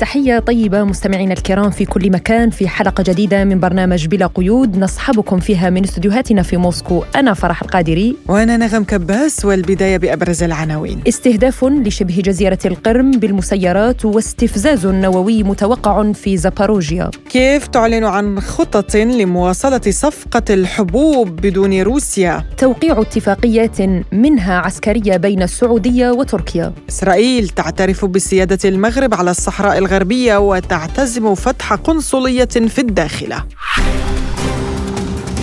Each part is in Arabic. تحية طيبة مستمعينا الكرام في كل مكان، في حلقة جديدة من برنامج بلا قيود نصحبكم فيها من استديوهاتنا في موسكو. أنا فرح القادري وأنا نغم كباس، والبداية بأبرز العناوين. استهداف لشبه جزيرة القرم بالمسيرات واستفزاز نووي متوقع في زاباروجيا. كيف تعلن عن خطط لمواصلة صفقة الحبوب بدون روسيا. توقيع اتفاقيات منها عسكرية بين السعودية وتركيا. إسرائيل تعترف بسيادة المغرب على الصحراء الغربية وتعتزم فتح قنصلية في الداخلة.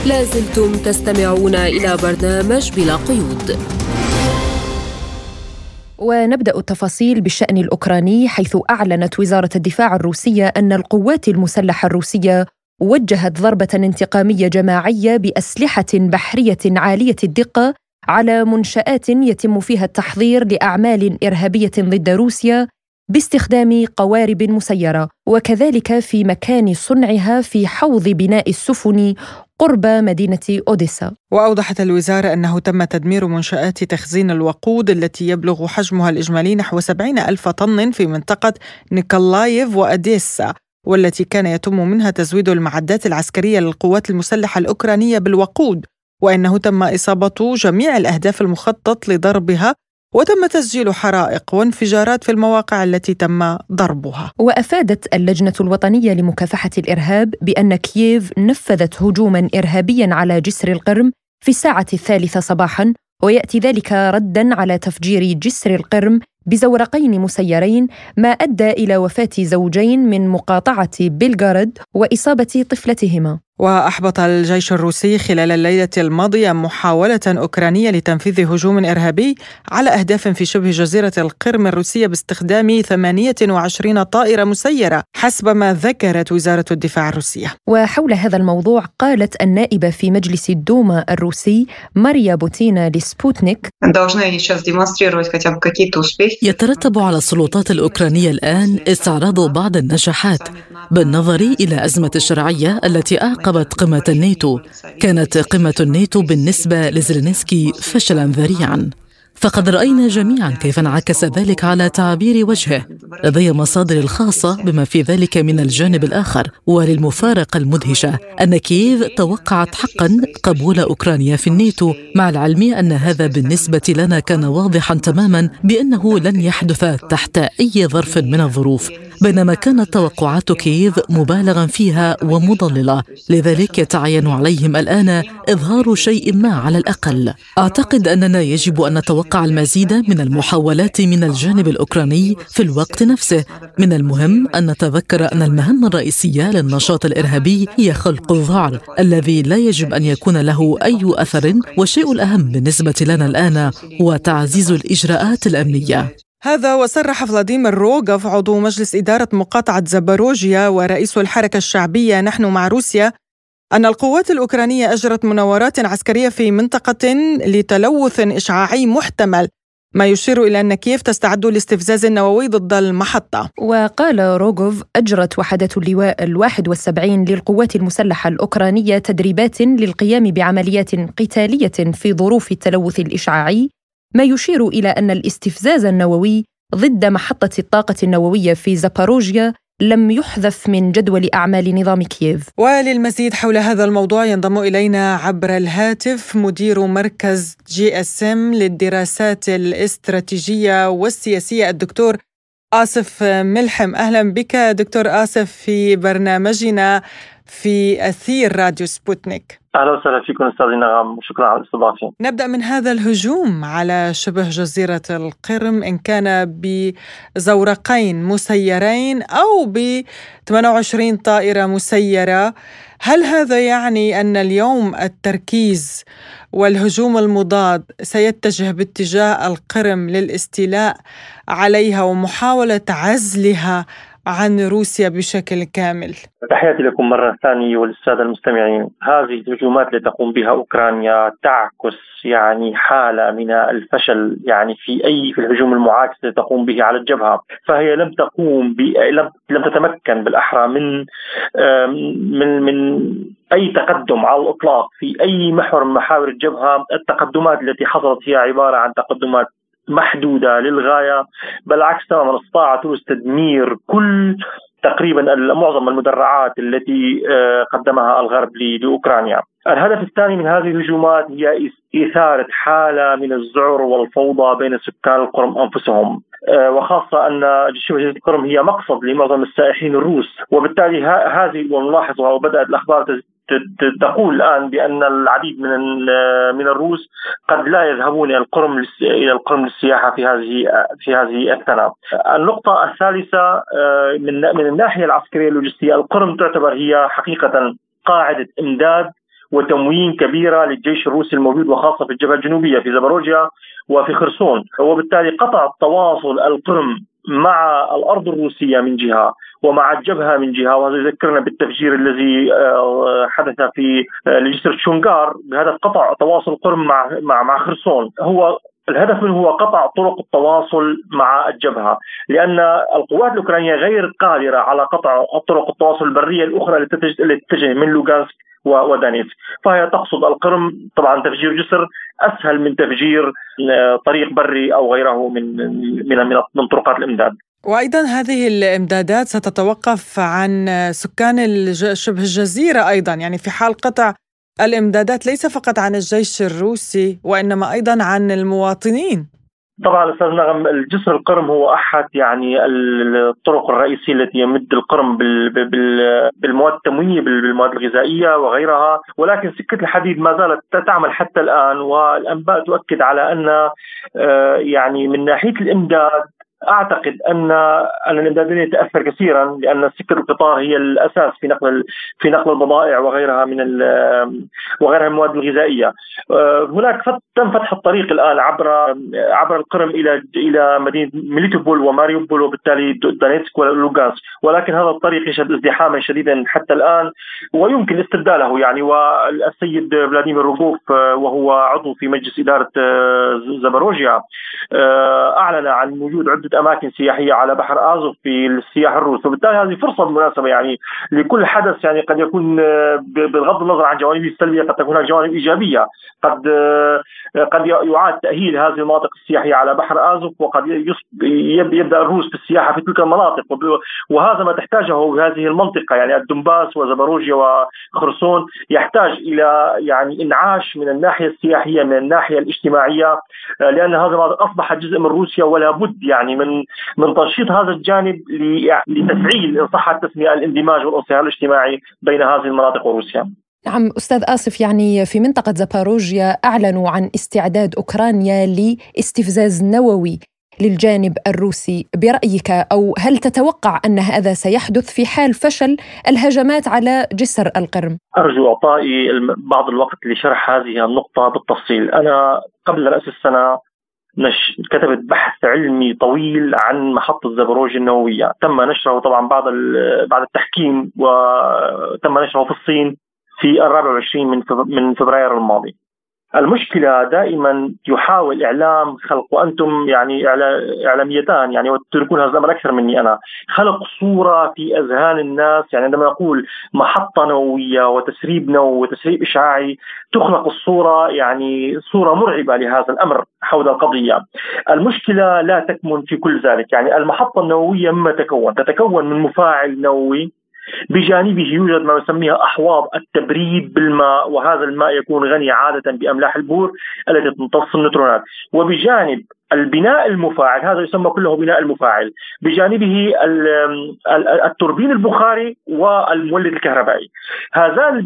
لازلتم تستمعون إلى برنامج بلا قيود. ونبدأ التفاصيل بالشأن الأوكراني، حيث أعلنت وزارة الدفاع الروسية أن القوات المسلحة الروسية وجهت ضربة انتقامية جماعية بأسلحة بحرية عالية الدقة على منشآت يتم فيها التحضير لأعمال إرهابية ضد روسيا باستخدام قوارب مسيرة، وكذلك في مكان صنعها في حوض بناء السفن قرب مدينة أوديسا. وأوضحت الوزارة أنه تم تدمير منشآت تخزين الوقود التي يبلغ حجمها الإجمالي نحو 70,000 طن في منطقة نيكولايف وأديسا، والتي كان يتم منها تزويد المعدات العسكرية للقوات المسلحة الأوكرانية بالوقود، وأنه تم إصابة جميع الأهداف المخطط لضربها، وتم تسجيل حرائق وانفجارات في المواقع التي تم ضربها. وأفادت اللجنة الوطنية لمكافحة الإرهاب بأن كييف نفذت هجوماً إرهابياً على جسر القرم في الساعة 3:00 صباحاً، ويأتي ذلك رداً على تفجير جسر القرم بزورقين مسيرين، ما أدى إلى وفاة زوجين من مقاطعة بيلغارد وإصابة طفلتهما. وأحبط الجيش الروسي خلال الليلة الماضية محاولة أوكرانية لتنفيذ هجوم إرهابي على أهداف في شبه جزيرة القرم الروسية باستخدام 28 طائرة مسيرة حسب ما ذكرت وزارة الدفاع الروسية. وحول هذا الموضوع قالت النائبة في مجلس الدوما الروسي ماريا بوتينا لسبوتنيك: يترتب على السلطات الأوكرانية الآن استعراض بعض النجاحات بالنظر إلى أزمة الشرعية التي أعقبت قمة الناتو. كانت قمة الناتو بالنسبة لزيلينسكي فشلاً ذريعاً، فقد رأينا جميعاً كيف انعكس ذلك على تعبير وجهه لدي مصادر الخاصة بما في ذلك من الجانب الآخر. وللمفارقة المدهشة أن كييف توقعت حقاً قبول أوكرانيا في الناتو، مع العلم أن هذا بالنسبة لنا كان واضحاً تماماً بأنه لن يحدث تحت أي ظرف من الظروف، بينما كانت توقعات كييف مبالغاً فيها ومضللة. لذلك يتعين عليهم الآن إظهار شيء ما على الأقل. أعتقد أننا يجب أن نتوقع المزيد من المحاولات من الجانب الأوكراني في الوقت نفسه. من المهم أن نتذكر أن المهمة الرئيسية للنشاط الإرهابي هي خلق الذعر الذي لا يجب أن يكون له أي أثر، والشيء الأهم بالنسبة لنا الآن هو تعزيز الإجراءات الأمنية. هذا وصرح فلاديمير روغوف عضو مجلس إدارة مقاطعة زاباروجيا ورئيس الحركة الشعبية نحن مع روسيا أن القوات الأوكرانية أجرت مناورات عسكرية في منطقة لتلوث إشعاعي محتمل، ما يشير إلى أن كييف تستعد لاستفزاز النووي ضد المحطة. وقال روغوف: أجرت وحدة اللواء 71 للقوات المسلحة الأوكرانية تدريبات للقيام بعمليات قتالية في ظروف التلوث الإشعاعي، ما يشير إلى أن الاستفزاز النووي ضد محطة الطاقة النووية في زاباروجيا لم يحذف من جدول أعمال نظام كييف. وللمزيد حول هذا الموضوع ينضم إلينا عبر الهاتف مدير مركز GSM للدراسات الاستراتيجية والسياسية الدكتور آصف ملحم. أهلا بك دكتور آصف في برنامجنا في أثير راديو سبوتنيك. أهلا وسهلا فيكم أستاذ نغم، شكرا على الاستضافة. نبدأ من هذا الهجوم على شبه جزيرة القرم، إن كان بزورقين مسيرين أو ب28 طائرة مسيرة، هل هذا يعني أن اليوم التركيز والهجوم المضاد سيتجه باتجاه القرم للاستيلاء عليها ومحاولة عزلها عن روسيا بشكل كامل. تحياتي لكم مرة ثانية وللسادة المستمعين. هذه الهجومات التي تقوم بها أوكرانيا تعكس حالة من الفشل في الهجوم المعاكس الذي تقوم به على الجبهة. فهي لم تقوم لم تتمكن بالأحرى من أي تقدم على الإطلاق في أي محور من محاور الجبهة. التقدمات التي حصلت هي عبارة عن تقدمات محدودة للغاية، بالعكس تماما. استطاعت روسيا تدمير تقريبا معظم المدرعات التي قدمها الغرب لأوكرانيا. الهدف الثاني من هذه الهجومات هي إثارة حالة من الذعر والفوضى بين سكان القرم أنفسهم، وخاصة أن شبه القرم هي مقصد لمعظم السائحين الروس. وبالتالي هذه ونلاحظها، وبدأت الأخبار تقول الآن بأن العديد من الروس قد لا يذهبون إلى القرم للسياحة في هذه السنة. النقطة الثالثة من الناحية العسكرية اللوجستية، القرم تعتبر هي حقيقة قاعدة إمداد وتموين كبيرة للجيش الروسي الموجود، وخاصة في الجبهة الجنوبية في زاباروجيا وفي خرسون. وبالتالي قطع التواصل القرم مع الأرض الروسية من جهة ومع الجبهة من جهة، وهذا يذكرنا بالتفجير الذي حدث في جسر شونغار بهدف قطع تواصل القرم مع خرسون. هو الهدف منه هو قطع طرق التواصل مع الجبهة، لأن القوات الأوكرانية غير قادرة على قطع طرق التواصل البرية الأخرى التي تتجه من لوغانسك ودانيسك. فهي تقصد القرم. طبعا تفجير جسر أسهل من تفجير طريق بري أو غيره من طرقات الإمداد. وأيضا هذه الإمدادات ستتوقف عن سكان شبه الجزيرة أيضا، في حال قطع الإمدادات ليس فقط عن الجيش الروسي وإنما أيضا عن المواطنين. طبعا أستاذ نغم، الجسر القرم هو أحد الطرق الرئيسية التي يمد القرم بالمواد التموينية، بالمواد الغذائية وغيرها، ولكن سكة الحديد ما زالت تعمل حتى الآن. والأنباء تؤكد على أن من ناحية الإمداد أعتقد أن الإمدادية تأثر كثيرا، لأن سكة القطار هي الأساس في نقل البضائع وغيرها من المواد الغذائية. هناك تم فتح الطريق الآن عبر القرم إلى مدينة ميليتوبول وماريوبول، وبالتالي دونيتسك ولوغانسك، ولكن هذا الطريق يشهد ازدحاما شديدا حتى الآن ويمكن استبداله. والسيد فلاديمير روغوف وهو عضو في مجلس إدارة زاباروجيا أعلن عن وجود عدة أماكن سياحية على بحر آزوف في السياح الروس، وبالتالي هذه فرصة مناسبة لكل حدث قد يكون بغض النظر عن جوانبه السلبية قد تكون هناك جوانب إيجابية. قد يعاد تأهيل هذه المناطق السياحية على بحر آزوف، وقد يبدأ الروس بالسياحة في تلك المناطق، وهذا ما تحتاجه هذه المنطقة. الدنباس وزاباروجيا وخرسون يحتاج إلى إنعاش من الناحية السياحية، من الناحية الاجتماعية، لأن هذا أصبح جزء من روسيا، ولا بد من تنشيط هذا الجانب لتفعيل إن صح التسمية الاندماج والانصهار الاجتماعي بين هذه المناطق وروسيا. نعم أستاذ آصف، في منطقة زاباروجيا أعلنوا عن استعداد أوكرانيا لاستفزاز نووي للجانب الروسي. برأيك هل تتوقع أن هذا سيحدث في حال فشل الهجمات على جسر القرم؟ أرجو أعطائي بعض الوقت لشرح هذه النقطة بالتفصيل. أنا قبل رأس السنة كتبت بحث علمي طويل عن محطة زاباروجيا النووية، تم نشره طبعا بعد التحكيم، وتم نشره في الصين في 24 من فبراير الماضي. المشكلة دائما يحاول إعلام خلق، وأنتم إعلاميتان وتتركون هذا الأمر أكثر مني أنا، خلق صورة في أذهان الناس. عندما نقول محطة نووية وتسريب نووي وتسريب إشعاعي تخلق الصورة صورة مرعبة لهذا الأمر حول القضية. المشكلة لا تكمن في كل ذلك. المحطة النووية مما تتكون من مفاعل نووي، بجانبه يوجد ما يسميها أحواض التبريد بالماء، وهذا الماء يكون غني عادة بأملاح البور التي تمتص النيوترونات، وبجانب البناء المفاعل، هذا يسمى كله بناء المفاعل، بجانبه التوربين البخاري والمولد الكهربائي. هذان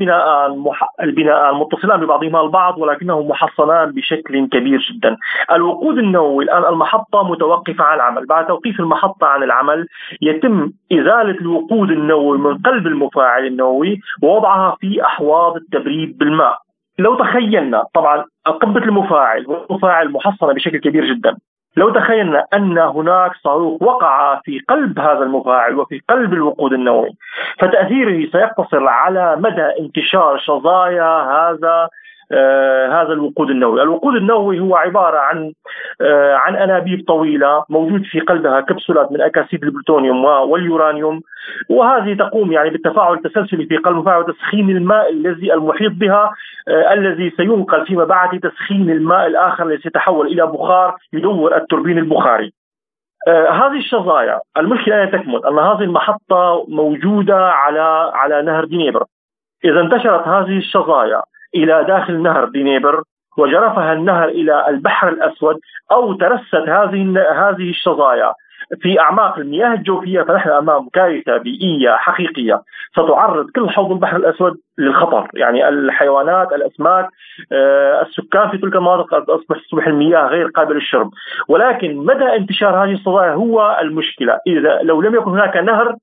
البناءان متصلان ببعضهما البعض، ولكنهم محصنان بشكل كبير جدا. الوقود النووي الآن، المحطة متوقفة عن العمل. بعد توقيف المحطة عن العمل يتم إزالة الوقود النووي من قلب المفاعل النووي ووضعها في أحواض التبريد بالماء. لو تخيلنا طبعا قبة المفاعل محصنة بشكل كبير جدا، لو تخيلنا أن هناك صاروخ وقع في قلب هذا المفاعل وفي قلب الوقود النووي، فتأثيره سيقتصر على مدى انتشار شظايا هذا الوقود النووي. الوقود النووي هو عبارة عن أنابيب طويلة موجود في قلبها كبسولات من أكاسيد البلوتونيوم واليورانيوم، وهذه تقوم بالتفاعل التسلسلي في قلب المفاعل وتسخين الماء الذي المحيط بها، الذي سينقل فيما بعد تسخين الماء الآخر الذي سيتحول إلى بخار يدور التوربين البخاري. هذه الشظايا المشكلة أين تكمن؟ أن هذه المحطة موجودة على نهر دنيبر. إذا انتشرت هذه الشظايا إلى داخل نهر دنيبر وجرفها النهر إلى البحر الأسود، أو ترست هذه الشظايا في أعماق المياه الجوفية، فنحن أمام كارثة بيئية حقيقية ستعرض كل حوض البحر الأسود للخطر. الحيوانات، الأسماك، السكان في تلك المناطق تصبح المياه غير قابلة للشرب. ولكن مدى انتشار هذه الشظايا هو المشكلة. إذا لو لم يكن هناك نهر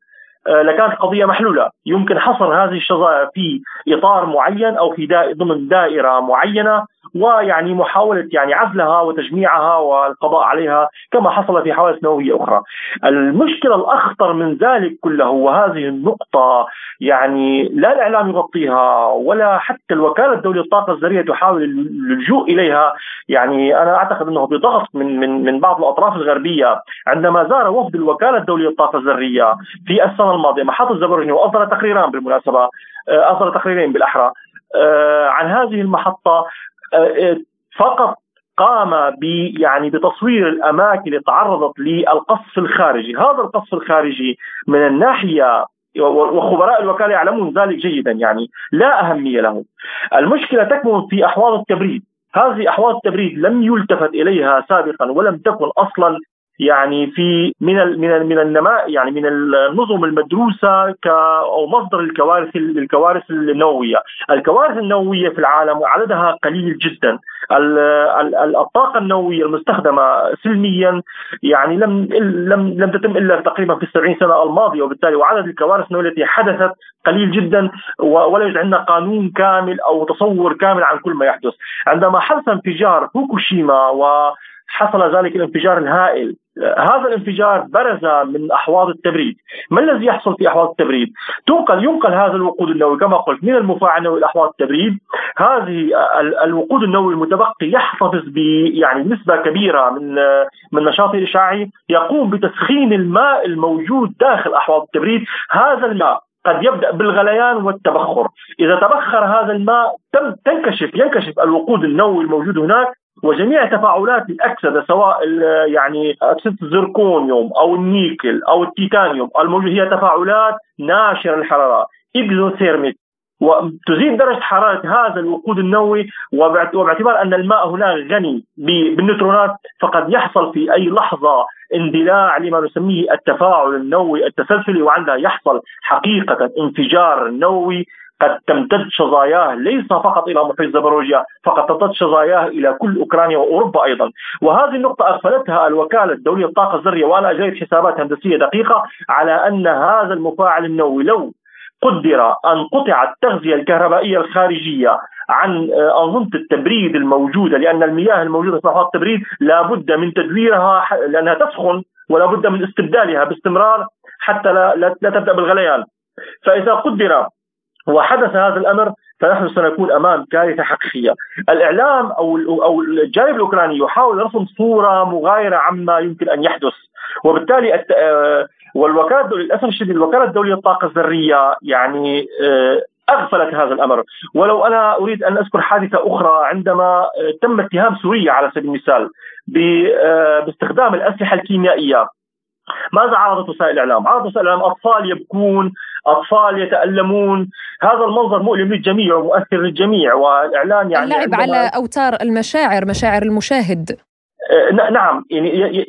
لكانت القضية محلولة. يمكن حصر هذه الشظايا في إطار معين أو في ضمن دائرة معينة، ويعني محاولة عزلها وتجميعها والقضاء عليها كما حصل في حوادث نووية أخرى. المشكلة الأخطر من ذلك كله وهذه النقطة لا الإعلام يغطيها ولا حتى الوكالة الدولية للطاقة الذرية تحاول اللجوء إليها. أنا أعتقد أنه بضغط من بعض الأطراف الغربية، عندما زار وفد الوكالة الدولية للطاقة الذرية في السنة الماضية محطة زابورينيا وأصدر تقريران، بالمناسبة أصدر تقريرين بالأحرى عن هذه المحطة، فقط قام بتصوير الأماكن اللي تعرضت للقصف الخارجي. هذا القصف الخارجي من الناحية، وخبراء الوكالة يعلمون ذلك جيدا، لا أهمية له. المشكلة تكمن في أحواض التبريد. هذه أحواض التبريد لم يلتفت إليها سابقا، ولم تكن أصلا في من النماء من النظم المدروسه او مصدر الكوارث النوويه. الكوارث النوويه في العالم عددها قليل جدا. الطاقه النوويه المستخدمه سلميا لم تتم الا تقريبا في ال70 سنه الماضيه، وبالتالي وعدد الكوارث النوويه التي حدثت قليل جدا، ولا يوجد عندنا قانون كامل او تصور كامل عن كل ما يحدث. عندما حدث انفجار فوكوشيما حصل ذلك الانفجار الهائل. هذا الانفجار برز من أحواض التبريد. ما الذي يحصل في أحواض التبريد؟ ينقل هذا الوقود النووي كما قلت من المفاعل النووي إلى أحواض التبريد. هذه الوقود النووي المتبقي يحتفظ بنسبة كبيرة من نشاطه الإشعاعي، يقوم بتسخين الماء الموجود داخل أحواض التبريد. هذا الماء قد يبدأ بالغليان والتبخر. إذا تبخر هذا الماء ينكشف الوقود النووي الموجود هناك، وجميع تفاعلات الأكسدة سواء أكسدة الزركونيوم أو النيكل أو التيتانيوم الموجود هي تفاعلات ناشرة الحرارة إكزوثيرميك، وتزيد درجة حرارة هذا الوقود النووي. وباعتبار أن الماء هنا غني بالنيوترونات، فقد يحصل في أي لحظة اندلاع لما نسميه التفاعل النووي التسلسلي، وعندها يحصل حقيقة انفجار نووي قد تمتد شظاياه ليس فقط إلى محيط زاباروجيا، فقد تمتد شظاياه إلى كل أوكرانيا وأوروبا أيضا. وهذه النقطة أغفلتها الوكالة الدولية للطاقة الذرية، وأنا أجريت حسابات هندسية دقيقة على أن هذا المفاعل النووي لو قدر أن قطع التغذية الكهربائية الخارجية عن أنظمة التبريد الموجودة، لأن المياه الموجودة في محطات التبريد لا بد من تدويرها لأنها تسخن، ولا بد من استبدالها باستمرار حتى لا تبدأ بالغليان. فإذا قدر وحدث هذا الأمر، فنحن سنكون أمام كارثة حقيقية. الإعلام أو الجانب الأوكراني يحاول رسم صورة مغايرة عما يمكن أن يحدث، وبالتالي والوكالة للأسف الشديد الوكالة الدولية للطاقة الذرية أغفلت هذا الأمر. ولو أنا أريد أن أذكر حادثة أخرى، عندما تم اتهام سوريا على سبيل المثال باستخدام الأسلحة الكيميائية، ماذا عرضت وسائل الإعلام؟ عرضت وسائل الإعلام أطفال يبكون، أطفال يتألمون. هذا المنظر مؤلم للجميع ومؤثر للجميع، والإعلام اللعب على أوتار المشاعر، مشاعر المشاهد. نعم،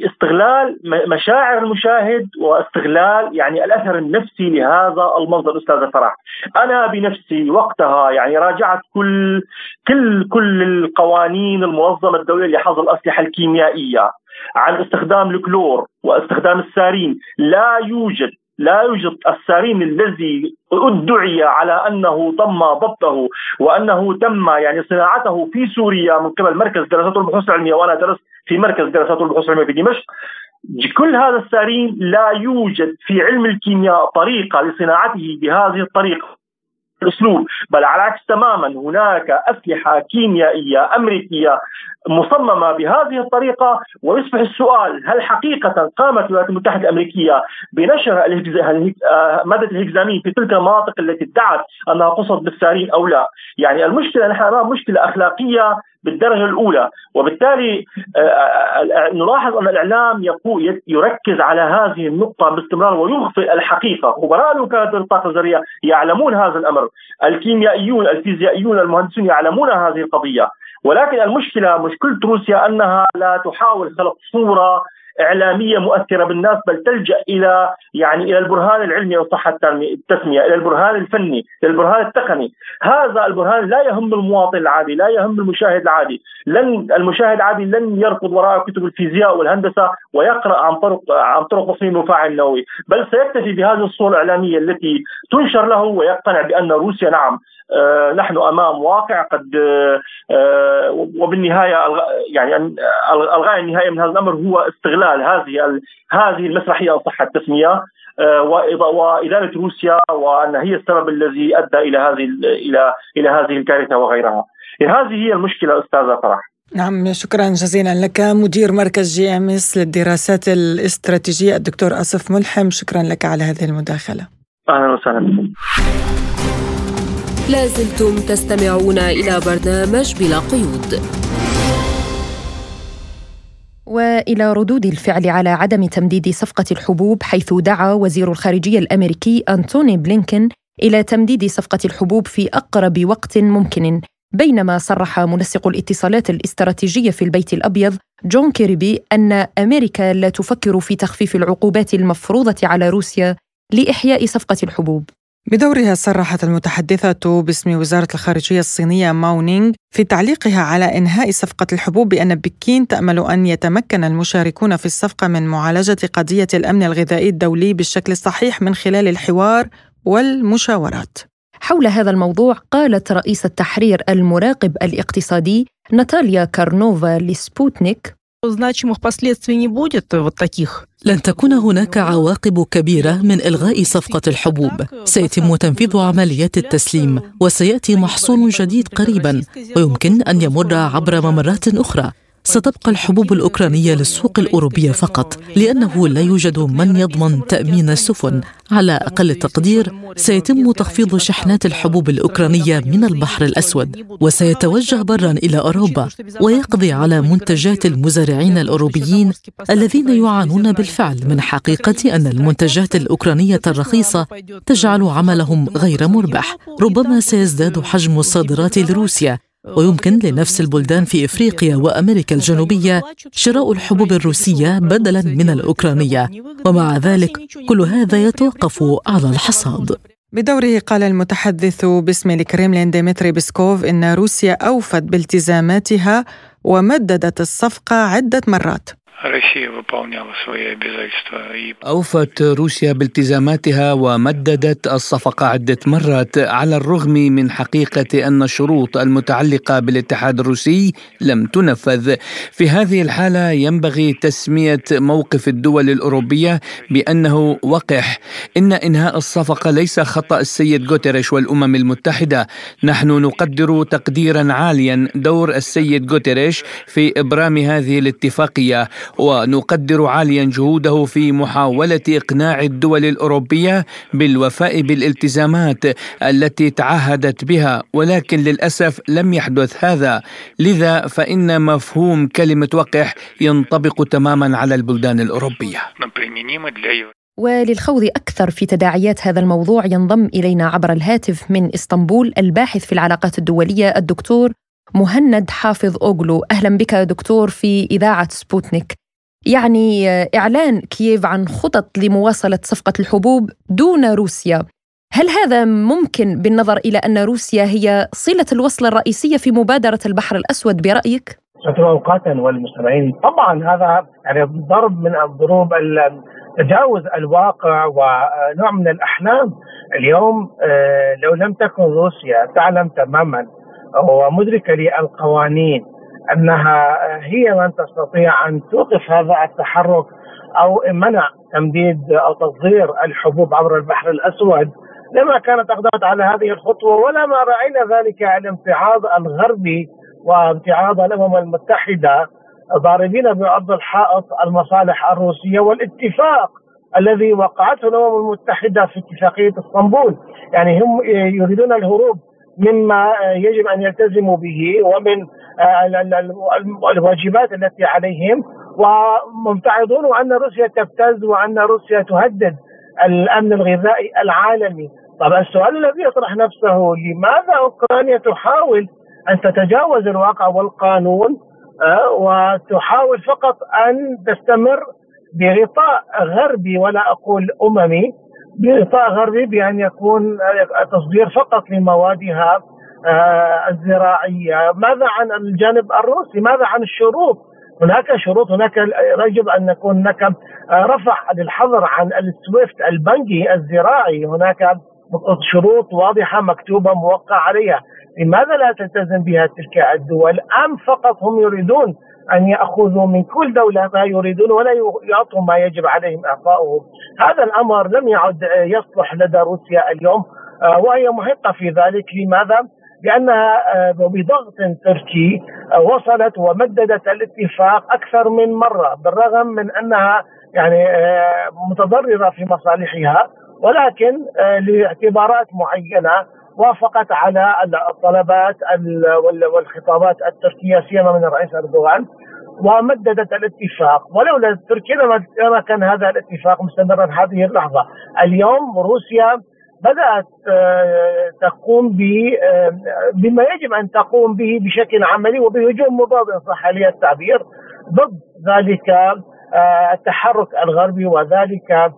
استغلال مشاعر المشاهد واستغلال الأثر النفسي لهذا المنظر. أستاذ فرح، أنا بنفسي وقتها راجعت كل القوانين المنظمة الدولية لحظر الأسلحة الكيميائية عن استخدام الكلور واستخدام السارين. لا يوجد لا يوجد السرين الذي ادعي على أنه تم ضبطه وأنه تم يعني صناعته في سوريا من قبل مركز دراسات البحوث العلمية، وأنا درست في مركز دراسات البحوث العلمية في دمشق. كل هذا السرين لا يوجد في علم الكيمياء طريقة لصناعته بهذه الطريقة الأسلوب، بل على العكس تماما، هناك أسلحة كيميائية أمريكية مصممة بهذه الطريقة. ويصبح السؤال، هل حقيقة قامت الولايات المتحدة الأمريكية بنشر مادة الهكزامين في تلك المناطق التي ادعت أنها قصد بالسارين أو لا؟ يعني المشكلة نحن أمام مشكلة أخلاقية بالدرجة الأولى، وبالتالي نلاحظ أن الإعلام يركز على هذه النقطة باستمرار ويخفي الحقيقة. خبراء وكالة الطاقة الذرية يعلمون هذا الأمر، الكيميائيون الفيزيائيون المهندسون يعلمون هذه القضية، ولكن المشكلة مشكلة روسيا أنها لا تحاول خلق صورة إعلامية مؤثرة بالناس، بل تلجأ إلى يعني إلى البرهان العلمي وصحة التسمية، إلى البرهان الفني، إلى البرهان التقني. هذا البرهان لا يهم المواطن العادي، لا يهم المشاهد العادي. المشاهد العادي لن يركض وراء كتب الفيزياء والهندسة ويقرأ عن طرق تصميم مفاعل نووي، بل سيكتفي بهذه الصورة الإعلامية التي تنشر له ويقتنع بأن روسيا نعم نحن أمام واقع قد وبالنهاية يعني الغاية النهائية من هذا الأمر هو استغلال هذه المسرحية صحة التسمية وإدانة روسيا، وأن هي السبب الذي أدى إلى هذه الكارثة وغيرها. هذه هي المشكلة أستاذة فرح. نعم، شكرا جزيلا لك مدير مركز جي ام اس للدراسات الاستراتيجية الدكتور آصف ملحم، شكرا لك على هذه المداخلة. أهلا وسهلا. لازلتم تستمعون إلى برنامج بلا قيود. وإلى ردود الفعل على عدم تمديد صفقة الحبوب، حيث دعا وزير الخارجية الأمريكي أنتوني بلينكن إلى تمديد صفقة الحبوب في أقرب وقت ممكن، بينما صرح منسق الاتصالات الاستراتيجية في البيت الأبيض جون كيربي أن أمريكا لا تفكر في تخفيف العقوبات المفروضة على روسيا لإحياء صفقة الحبوب. بدورها صرحت المتحدثة باسم وزارة الخارجية الصينية ماو نينغ في تعليقها على إنهاء صفقة الحبوب بأن بكين تأمل أن يتمكن المشاركون في الصفقة من معالجة قضية الأمن الغذائي الدولي بالشكل الصحيح من خلال الحوار والمشاورات. حول هذا الموضوع قالت رئيس التحرير المراقب الاقتصادي ناتاليا كارنوفا لسبوتنيك: لن تكون هناك عواقب كبيرة من إلغاء صفقة الحبوب، سيتم تنفيذ عمليات التسليم وسيأتي محصول جديد قريبا ويمكن أن يمر عبر ممرات أخرى. ستبقى الحبوب الأوكرانية للسوق الأوروبية فقط، لأنه لا يوجد من يضمن تأمين السفن. على أقل تقدير سيتم تخفيض شحنات الحبوب الأوكرانية من البحر الأسود وسيتوجه برا إلى أوروبا، ويقضي على منتجات المزارعين الأوروبيين الذين يعانون بالفعل من حقيقة أن المنتجات الأوكرانية الرخيصة تجعل عملهم غير مربح. ربما سيزداد حجم الصادرات لروسيا، ويمكن لنفس البلدان في إفريقيا وأمريكا الجنوبية شراء الحبوب الروسية بدلاً من الأوكرانية، ومع ذلك كل هذا يتوقف على الحصاد. بدوره قال المتحدث باسم الكرملين ديمتري بيسكوف إن روسيا أوفت بالتزاماتها ومددت الصفقة عدة مرات. أوفت روسيا بالتزاماتها ومددت الصفقة عدة مرات، على الرغم من حقيقة أن الشروط المتعلقة بالاتحاد الروسي لم تنفذ. في هذه الحالة ينبغي تسمية موقف الدول الأوروبية بأنه وقح. إن إنهاء الصفقة ليس خطأ السيد غوتيريش والأمم المتحدة. نحن نقدر تقديرا عاليا دور السيد غوتيريش في إبرام هذه الاتفاقية، ونقدر عاليا جهوده في محاولة إقناع الدول الأوروبية بالوفاء بالالتزامات التي تعهدت بها، ولكن للأسف لم يحدث هذا. لذا فإن مفهوم كلمة وقح ينطبق تماما على البلدان الأوروبية. وللخوض أكثر في تداعيات هذا الموضوع ينضم إلينا عبر الهاتف من إسطنبول الباحث في العلاقات الدولية الدكتور مهند حافظ اوغلو. أهلا بك دكتور في إذاعة سبوتنيك. يعني إعلان كييف عن خطط لمواصلة صفقة الحبوب دون روسيا، هل هذا ممكن بالنظر إلى أن روسيا هي صلة الوصل الرئيسية في مبادرة البحر الأسود برأيك؟ شكراً وقتاً والمستمعين. طبعاً هذا يعني ضرب من الضروب تجاوز الواقع ونوع من الأحلام. اليوم لو لم تكن روسيا تعلم تماما ومدركة للقوانين أنها هي من تستطيع أن توقف هذا التحرك أو منع تمديد أو تصدير الحبوب عبر البحر الأسود لما كانت أقدمت على هذه الخطوة، ولما رأينا ذلك الامتعاض الغربي وامتعاض الأمم المتحدة ضاربين بعض الحائط المصالح الروسية والاتفاق الذي وقعته الأمم المتحدة في اتفاقية اسطنبول. يعني هم يريدون الهروب مما يجب أن يلتزموا به ومن الواجبات التي عليهم، وممتعضون أن روسيا تبتز وأن روسيا تهدد الأمن الغذائي العالمي. طبعا السؤال الذي يطرح نفسه، لماذا أوكرانيا تحاول أن تتجاوز الواقع والقانون وتحاول فقط أن تستمر بغطاء غربي، ولا أقول أممي، بغطاء غربي بأن يكون تصدير فقط لموادها الزراعية؟ ماذا عن الجانب الروسي؟ ماذا عن الشروط؟ هناك شروط، هناك يجب أن يكون هناك رفع للحظر عن السويفت البنكي الزراعي، هناك شروط واضحة مكتوبة موقع عليها، لماذا لا تلتزم بها تلك الدول؟ أم فقط هم يريدون أن يأخذوا من كل دولة ما يريدون ولا يعطوا ما يجب عليهم إعطاؤه؟ هذا الأمر لم يعد يصلح لدى روسيا اليوم وهي محقة في ذلك. لماذا؟ لأنها بضغط تركي وصلت ومددت الاتفاق أكثر من مرة، بالرغم من أنها يعني متضررة في مصالحها، ولكن لاعتبارات معينة وافقت على الطلبات والخطابات التركية سيما من الرئيس أردوغان ومددت الاتفاق. ولولا تركيا لما كان هذا الاتفاق مستمرا هذه اللحظة. اليوم روسيا بدأت تقوم بما يجب أن تقوم به بشكل عملي وبهجوم مضاد إن صح لي التعبير ضد ذلك التحرك الغربي وذلك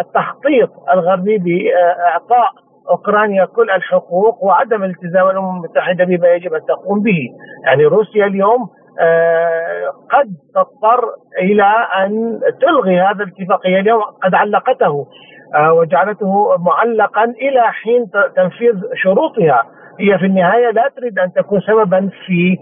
التخطيط الغربي بإعطاء أوكرانيا كل الحقوق وعدم التزام الأمم المتحدة بما يجب أن تقوم به. يعني روسيا اليوم قد تضطر إلى أن تلغي هذا الاتفاقية، اليوم قد علقته وجعلته معلقا إلى حين تنفيذ شروطها. هي في النهاية لا تريد أن تكون سببا في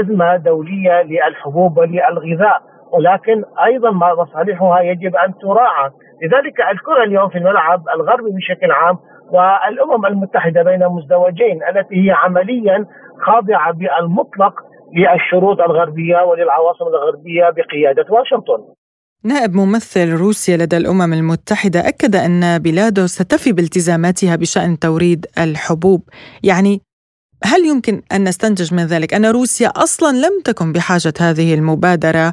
أزمة دولية للحبوب وللغذاء، ولكن أيضا مصالحها يجب أن تراعى. لذلك الكرة اليوم في الملعب الغربي بشكل عام والأمم المتحدة بين مزدوجين التي هي عمليا خاضعة بالمطلق للشروط الغربية وللعواصم الغربية بقيادة واشنطن. نائب ممثل روسيا لدى الأمم المتحدة أكد أن بلاده ستفي بالتزاماتها بشأن توريد الحبوب. يعني هل يمكن أن نستنتج من ذلك أن روسيا أصلاً لم تكن بحاجة هذه المبادرة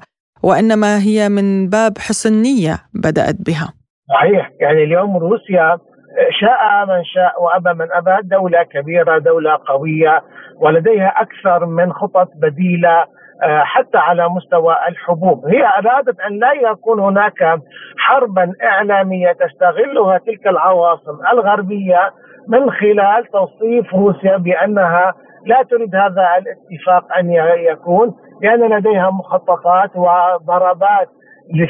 وإنما هي من باب حسن نية بدأت بها؟ صحيح. يعني اليوم روسيا شاء من شاء وأبى من أبى، دولة كبيرة، دولة قوية، ولديها أكثر من خطط بديلة حتى على مستوى الحبوب. هي أرادت أن لا يكون هناك حربا إعلامية تستغلها تلك العواصم الغربية من خلال توصيف روسيا بأنها لا تريد هذا الاتفاق أن يكون، لأن لديها مخططات وضربات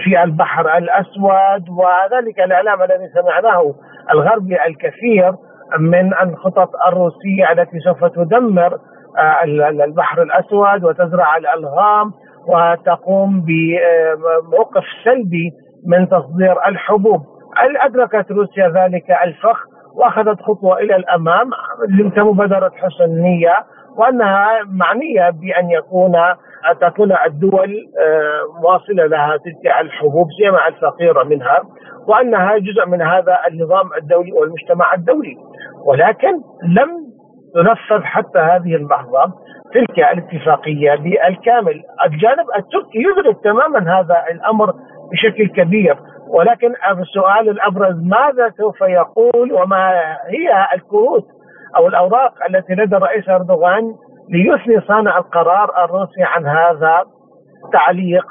في البحر الأسود وذلك الإعلام الذي سمعناه الغربي الكثير من الخطط الروسية التي سوف تدمر البحر الأسود وتزرع الألغام وتقوم بموقف سلبي من تصدير الحبوب. أدركت روسيا ذلك الفخ وأخذت خطوة إلى الأمام كمبادرة حسن نية، وأنها معنية بأن تكون الدول واصلة لها تلك الحبوب سيما الفقيرة منها، وأنها جزء من هذا النظام الدولي والمجتمع الدولي. ولكن لم تنفذ حتى هذه اللحظة تلك الاتفاقية بالكامل. الجانب التركي يدرك تماما هذا الأمر بشكل كبير، ولكن السؤال الأبرز ماذا سوف يقول وما هي الكروت أو الأوراق التي لدى الرئيس أردوغان ليثني صانع القرار الروسي عن هذا التعليق؟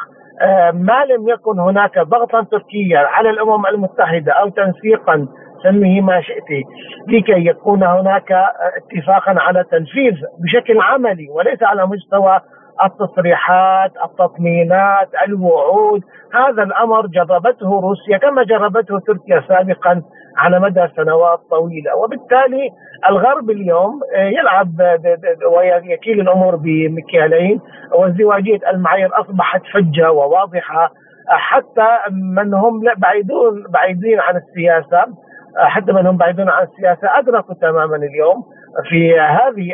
ما لم يكن هناك ضغطا تركيا على الأمم المتحدة أو تنسيقا سميه ما شئتي لكي يكون هناك اتفاقا على تنفيذ بشكل عملي وليس على مستوى التصريحات، التطمينات، الوعود. هذا الأمر جربته روسيا كما جربته تركيا سابقا على مدى سنوات طويلة، وبالتالي الغرب اليوم يلعب ويكيل الأمور بمكيالين، وازدواجية المعايير أصبحت حجة وواضحة. حتى من هم بعيدين عن السياسة، حتى من هم بعيدون عن السياسة أدركوا تماما اليوم في هذه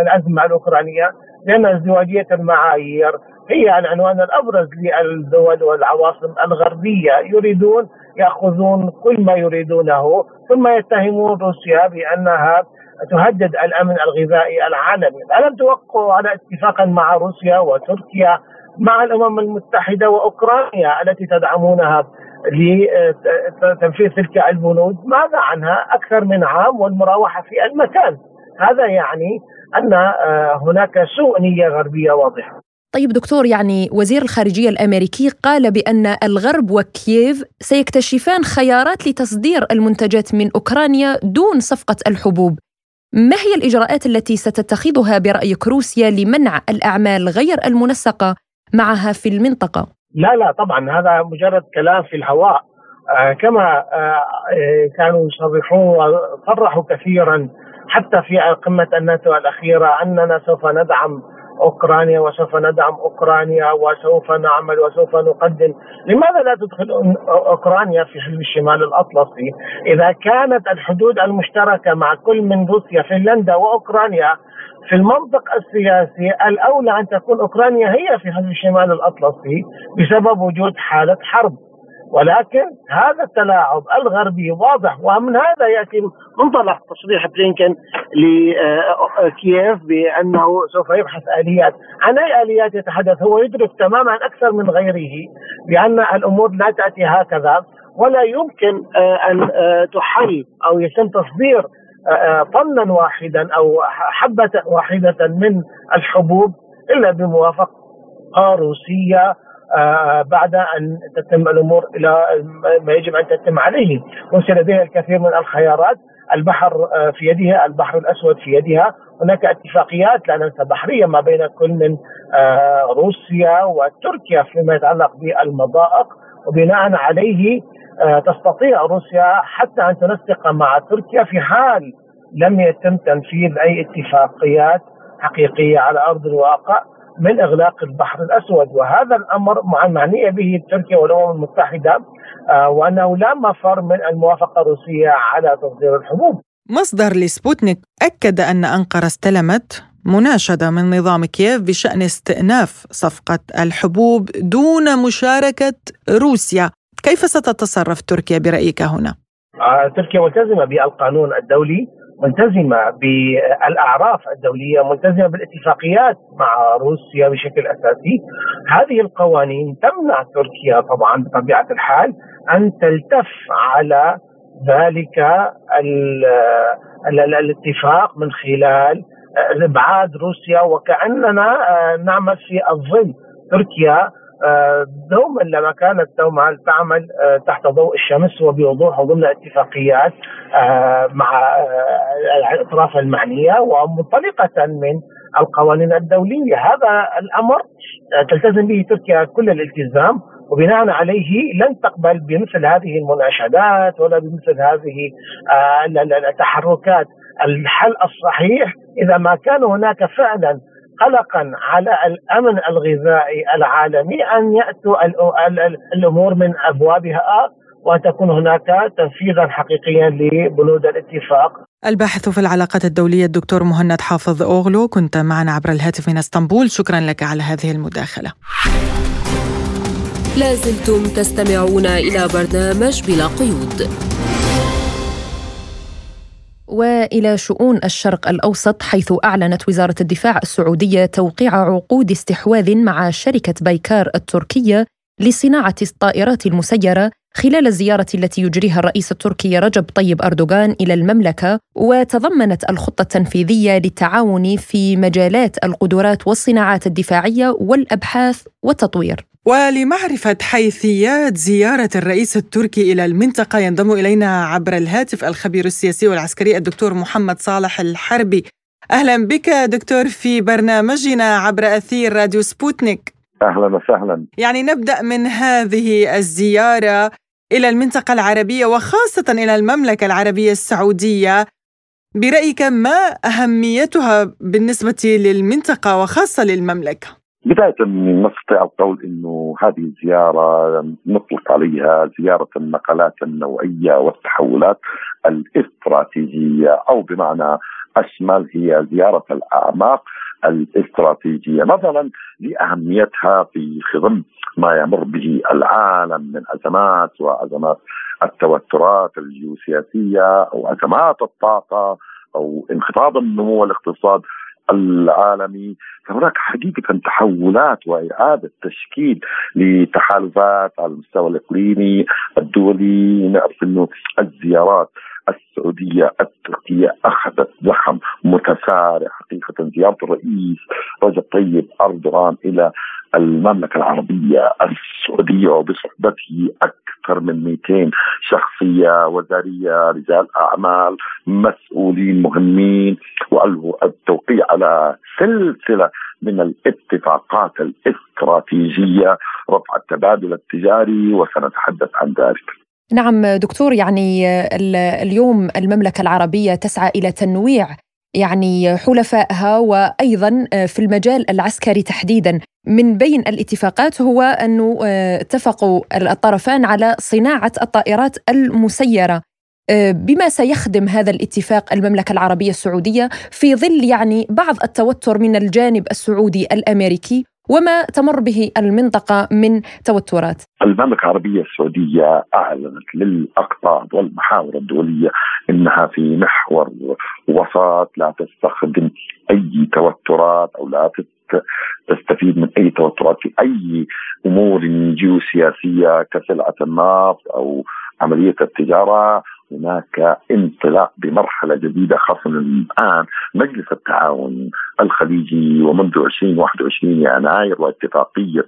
الأزمة الأوكرانية، لأن ازدواجية المعايير هي العنوان الأبرز للدول والعواصم الغربية. يريدون يأخذون كل ما يريدونه، ثم يتهمون روسيا بأنها تهدد الأمن الغذائي العالمي. ألم توقعوا على اتفاقا مع روسيا وتركيا مع الأمم المتحدة وأوكرانيا التي تدعمونها لتنفيذ تلك البنود؟ ماذا عنها؟ أكثر من عام والمراوحة في المكان. هذا يعني أن هناك سوء نية غربية واضحة. طيب دكتور، يعني وزير الخارجية الأمريكي قال بأن الغرب وكييف سيكتشفان خيارات لتصدير المنتجات من أوكرانيا دون صفقة الحبوب. ما هي الإجراءات التي ستتخذها برأيك روسيا لمنع الأعمال غير المنسقة معها في المنطقة؟ لا طبعا هذا مجرد كلام في الهواء. كما كانوا يصرحون وصرحوا كثيرا حتى في قمة الناتو الأخيرة أننا سوف ندعم أوكرانيا وسوف ندعم أوكرانيا وسوف نعمل وسوف نقدم. لماذا لا تدخل أوكرانيا في حلف الشمال الأطلسي إذا كانت الحدود المشتركة مع كل من روسيا فنلندا وأوكرانيا؟ في المنطق السياسي الأولى أن تكون أوكرانيا هي في حلف الشمال الأطلسي بسبب وجود حالة حرب، ولكن هذا التلاعب الغربي واضح. ومن هذا يأتي منطلق تصريح بلينكن لكييف بأنه سوف يبحث آليات. عن أي آليات يتحدث؟ هو يدرك تماما أكثر من غيره بأن الأمور لا تأتي هكذا، ولا يمكن أن تحل أو يتم تصدير طنا واحدا أو حبة واحدة من الحبوب إلا بموافقة روسية بعد أن تتم الأمور إلى ما يجب أن تتم عليه. روسيا لديها الكثير من الخيارات، البحر في يدها، البحر الأسود في يدها، هناك اتفاقيات لا ننسى بحرية ما بين كل من روسيا وتركيا فيما يتعلق بالمضائق، وبناء عليه تستطيع روسيا حتى أن تنسق مع تركيا في حال لم يتم تنفيذ أي اتفاقيات حقيقية على أرض الواقع من إغلاق البحر الأسود. وهذا الأمر معنية به تركيا والأمم المتحدة، وأنه لا مفر من الموافقة الروسية على تصدير الحبوب. مصدر لسبوتنيك أكد أن أنقرة استلمت مناشدة من نظام كييف بشأن استئناف صفقة الحبوب دون مشاركة روسيا. كيف ستتصرف تركيا برأيك هنا؟ تركيا ملتزمة بالقانون الدولي، ملتزمة بالأعراف الدولية، ملتزمة بالاتفاقيات مع روسيا بشكل أساسي. هذه القوانين تمنع تركيا طبعا بطبيعة الحال أن تلتف على ذلك الاتفاق من خلال إبعاد روسيا، وكأننا نعمل في الظل. تركيا دوما لما كانت تعمل تحت ضوء الشمس وبوضوح ضمن اتفاقيات مع الأطراف المعنية ومنطلقة من القوانين الدولية. هذا الأمر تلتزم به تركيا كل الالتزام، وبناء عليه لن تقبل بمثل هذه المناشدات ولا بمثل هذه التحركات. الحل الصحيح إذا ما كان هناك فعلا قلقا على الأمن الغذائي العالمي أن يأتوا الأمور من أبوابها وتكون هناك تنفيذا حقيقيا لبنود الاتفاق. الباحث في العلاقات الدولية الدكتور مهند حافظ اوغلو، كنت معنا عبر الهاتف من اسطنبول، شكرا لك على هذه المداخلة. لازلتم تستمعون إلى برنامج بلا قيود. وإلى شؤون الشرق الأوسط، حيث أعلنت وزارة الدفاع السعودية توقيع عقود استحواذ مع شركة بايكار التركية لصناعة الطائرات المسيرة خلال الزيارة التي يجريها الرئيس التركي رجب طيب أردوغان إلى المملكة، وتضمنت الخطة التنفيذية للتعاون في مجالات القدرات والصناعات الدفاعية والأبحاث والتطوير. ولمعرفة حيثيات زيارة الرئيس التركي إلى المنطقة ينضم إلينا عبر الهاتف الخبير السياسي والعسكري الدكتور محمد صالح الحربي. أهلا بك دكتور في برنامجنا عبر أثير راديو سبوتنيك. أهلا وسهلا. يعني نبدأ من هذه الزيارة إلى المنطقة العربية وخاصة إلى المملكة العربية السعودية، برأيك ما أهميتها بالنسبة للمنطقة وخاصة للمملكة؟ بداية نستطيع القول أنه هذه الزيارة نطلق عليها زيارة النقلات النوعية والتحولات الاستراتيجية، أو بمعنى أشمل هي زيارة الأعماق الاستراتيجية، نظرا لأهميتها في خضم ما يمر به العالم من أزمات، وأزمات التوترات الجيوسياسية أو أزمات الطاقة أو انخفاض النمو الاقتصاد العالمي. فهناك حقيقة تحولات وإعادة تشكيل لتحالفات على المستوى الإقليمي الدولي. نعرف أنه الزيارات السعودية التركية أخذت زخم متسارع حقيقة. زيارة الرئيس رجب طيب أردوغان إلى المملكة العربية السعودية وبصحبته أكثر من 200 شخصية وزارية، رجال أعمال، مسؤولين مهمين، وألغوا التوقيع على سلسلة من الاتفاقات الاستراتيجية رفع التبادل التجاري، وسنتحدث عن ذلك. نعم دكتور، يعني اليوم المملكة العربية تسعى إلى تنويع يعني حلفائها، وأيضا في المجال العسكري تحديدا. من بين الاتفاقات هو أنه اتفقوا الطرفان على صناعة الطائرات المسيرة. بما سيخدم هذا الاتفاق المملكة العربية السعودية في ظل يعني بعض التوتر من الجانب السعودي الأمريكي، وما تمر به المنطقة من توترات؟ المملكة العربية السعودية أعلنت للأقطاب والمحاور الدولية إنها في محور وسط، لا تستخدم أي توترات أو لا تستفيد من أي توترات في أي أمور جيوسياسية كسلعة النفط أو عملية التجارة. هناك انطلاق بمرحلة جديدة، خاصة الآن مجلس التعاون الخليجي ومنذ 2021 يناير واتفاقية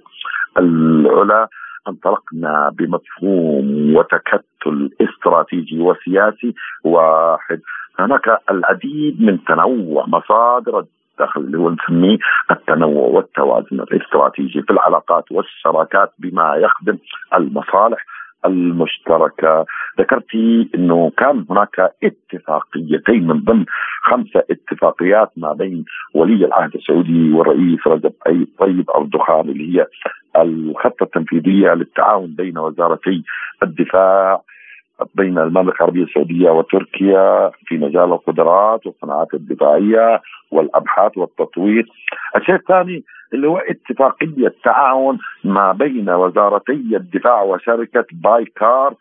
العلا انطلقنا بمفهوم وتكتل استراتيجي وسياسي واحد. هناك العديد من تنوع مصادر الدخل اللي هو نسميه التنوع والتوازن الاستراتيجي في العلاقات والشراكات بما يخدم المصالح المشتركة. ذكرتي أنه كان هناك اتفاقيتين من ضمن 5 اتفاقيات ما بين ولي العهد السعودي والرئيس رجب طيب أردوغان، اللي هي الخطة التنفيذية للتعاون بين وزارتي الدفاع بين المملكة العربية السعودية وتركيا في مجال القدرات والصناعات الدفاعية والأبحاث والتطوير. الشيء الثاني اللي هو اتفاقية تعاون ما بين وزارتي الدفاع وشركة بايكار،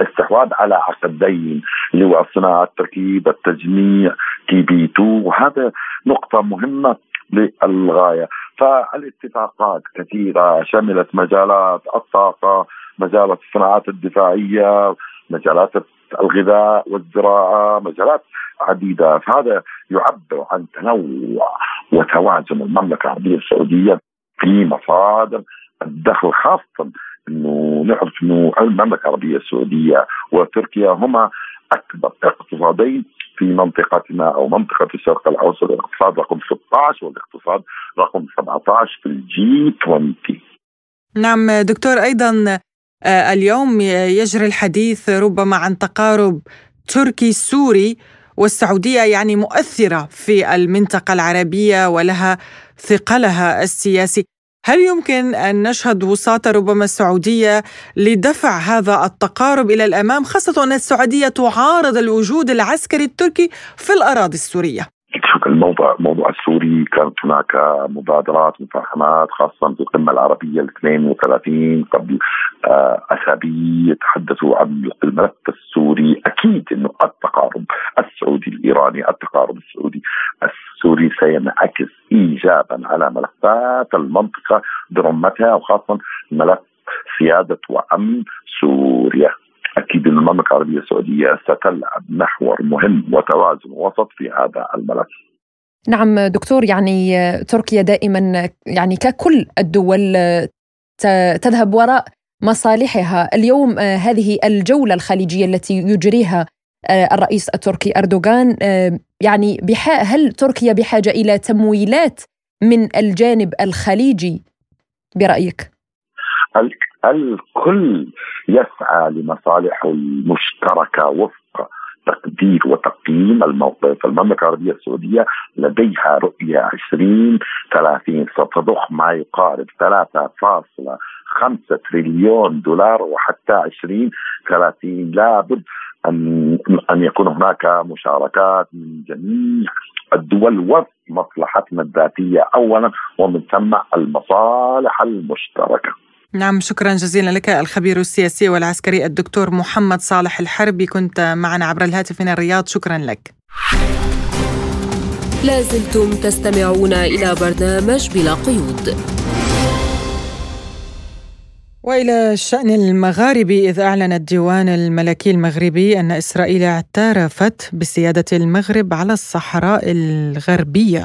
استحواذ على عقدين اللي هو صناعة التركيب التجميع TB2، وهذا نقطة مهمة للغاية. فالاتفاقات كثيرة شملت مجالات الطاقة، مجالات الصناعات الدفاعية، مجالات الغذاء والزراعة، مجالات عديدة. فهذا يعبر عن تنوع وتوازن المملكة العربية السعودية في مصادر الدخل، خاصة أنه نعرف أنه المملكة العربية السعودية وتركيا هما أكبر اقتصادين في منطقتنا أو منطقة الشرق الأوسط، الاقتصاد رقم 16 والاقتصاد رقم 17 في الG20. نعم دكتور، أيضا اليوم يجري الحديث ربما عن تقارب تركي سوري، والسعودية يعني مؤثرة في المنطقة العربية ولها ثقلها السياسي. هل يمكن أن نشهد وساطة ربما السعودية لدفع هذا التقارب إلى الأمام، خاصة أن السعودية تعارض الوجود العسكري التركي في الأراضي السورية؟ الموضوع السوري كانت هناك مبادرات ومفاهمات، خاصة في القمة العربية 32 قبل أسابيع تحدثوا عن الملف السوري. أكيد إنه التقارب السعودي الإيراني، التقارب السعودي السوري سينعكس إيجابا على ملفات المنطقة برمتها، وخاصة ملف سيادة وأمن سوريا. أكيد أن المملكة العربية السعودية ستلعب محور مهم وتوازن وسط في هذا الملف. نعم دكتور، يعني تركيا دائما يعني ككل الدول تذهب وراء مصالحها. اليوم هذه الجولة الخليجية التي يجريها الرئيس التركي أردوغان. يعني هل تركيا بحاجة إلى تمويلات من الجانب الخليجي برأيك؟ الكل يسعى لمصالحه المشتركة وفق تقدير وتقييم الموقف. المملكة العربية السعودية لديها رؤية 2030 ستضخ ما يقارب 3.5 تريليون دولار، وحتى 2030 لابد أن يكون هناك مشاركات من جميع الدول وفق مصلحتنا الذاتية أولا ومن ثم المصالح المشتركة. نعم، شكرا جزيلا لك الخبير السياسي والعسكري الدكتور محمد صالح الحربي، كنت معنا عبر الهاتف من الرياض، شكرا لك. لازلتم تستمعون إلى برنامج بلا قيود. وإلى الشأن المغاربي، إذ أعلن الديوان الملكي المغربي أن إسرائيل اعترفت بسيادة المغرب على الصحراء الغربية.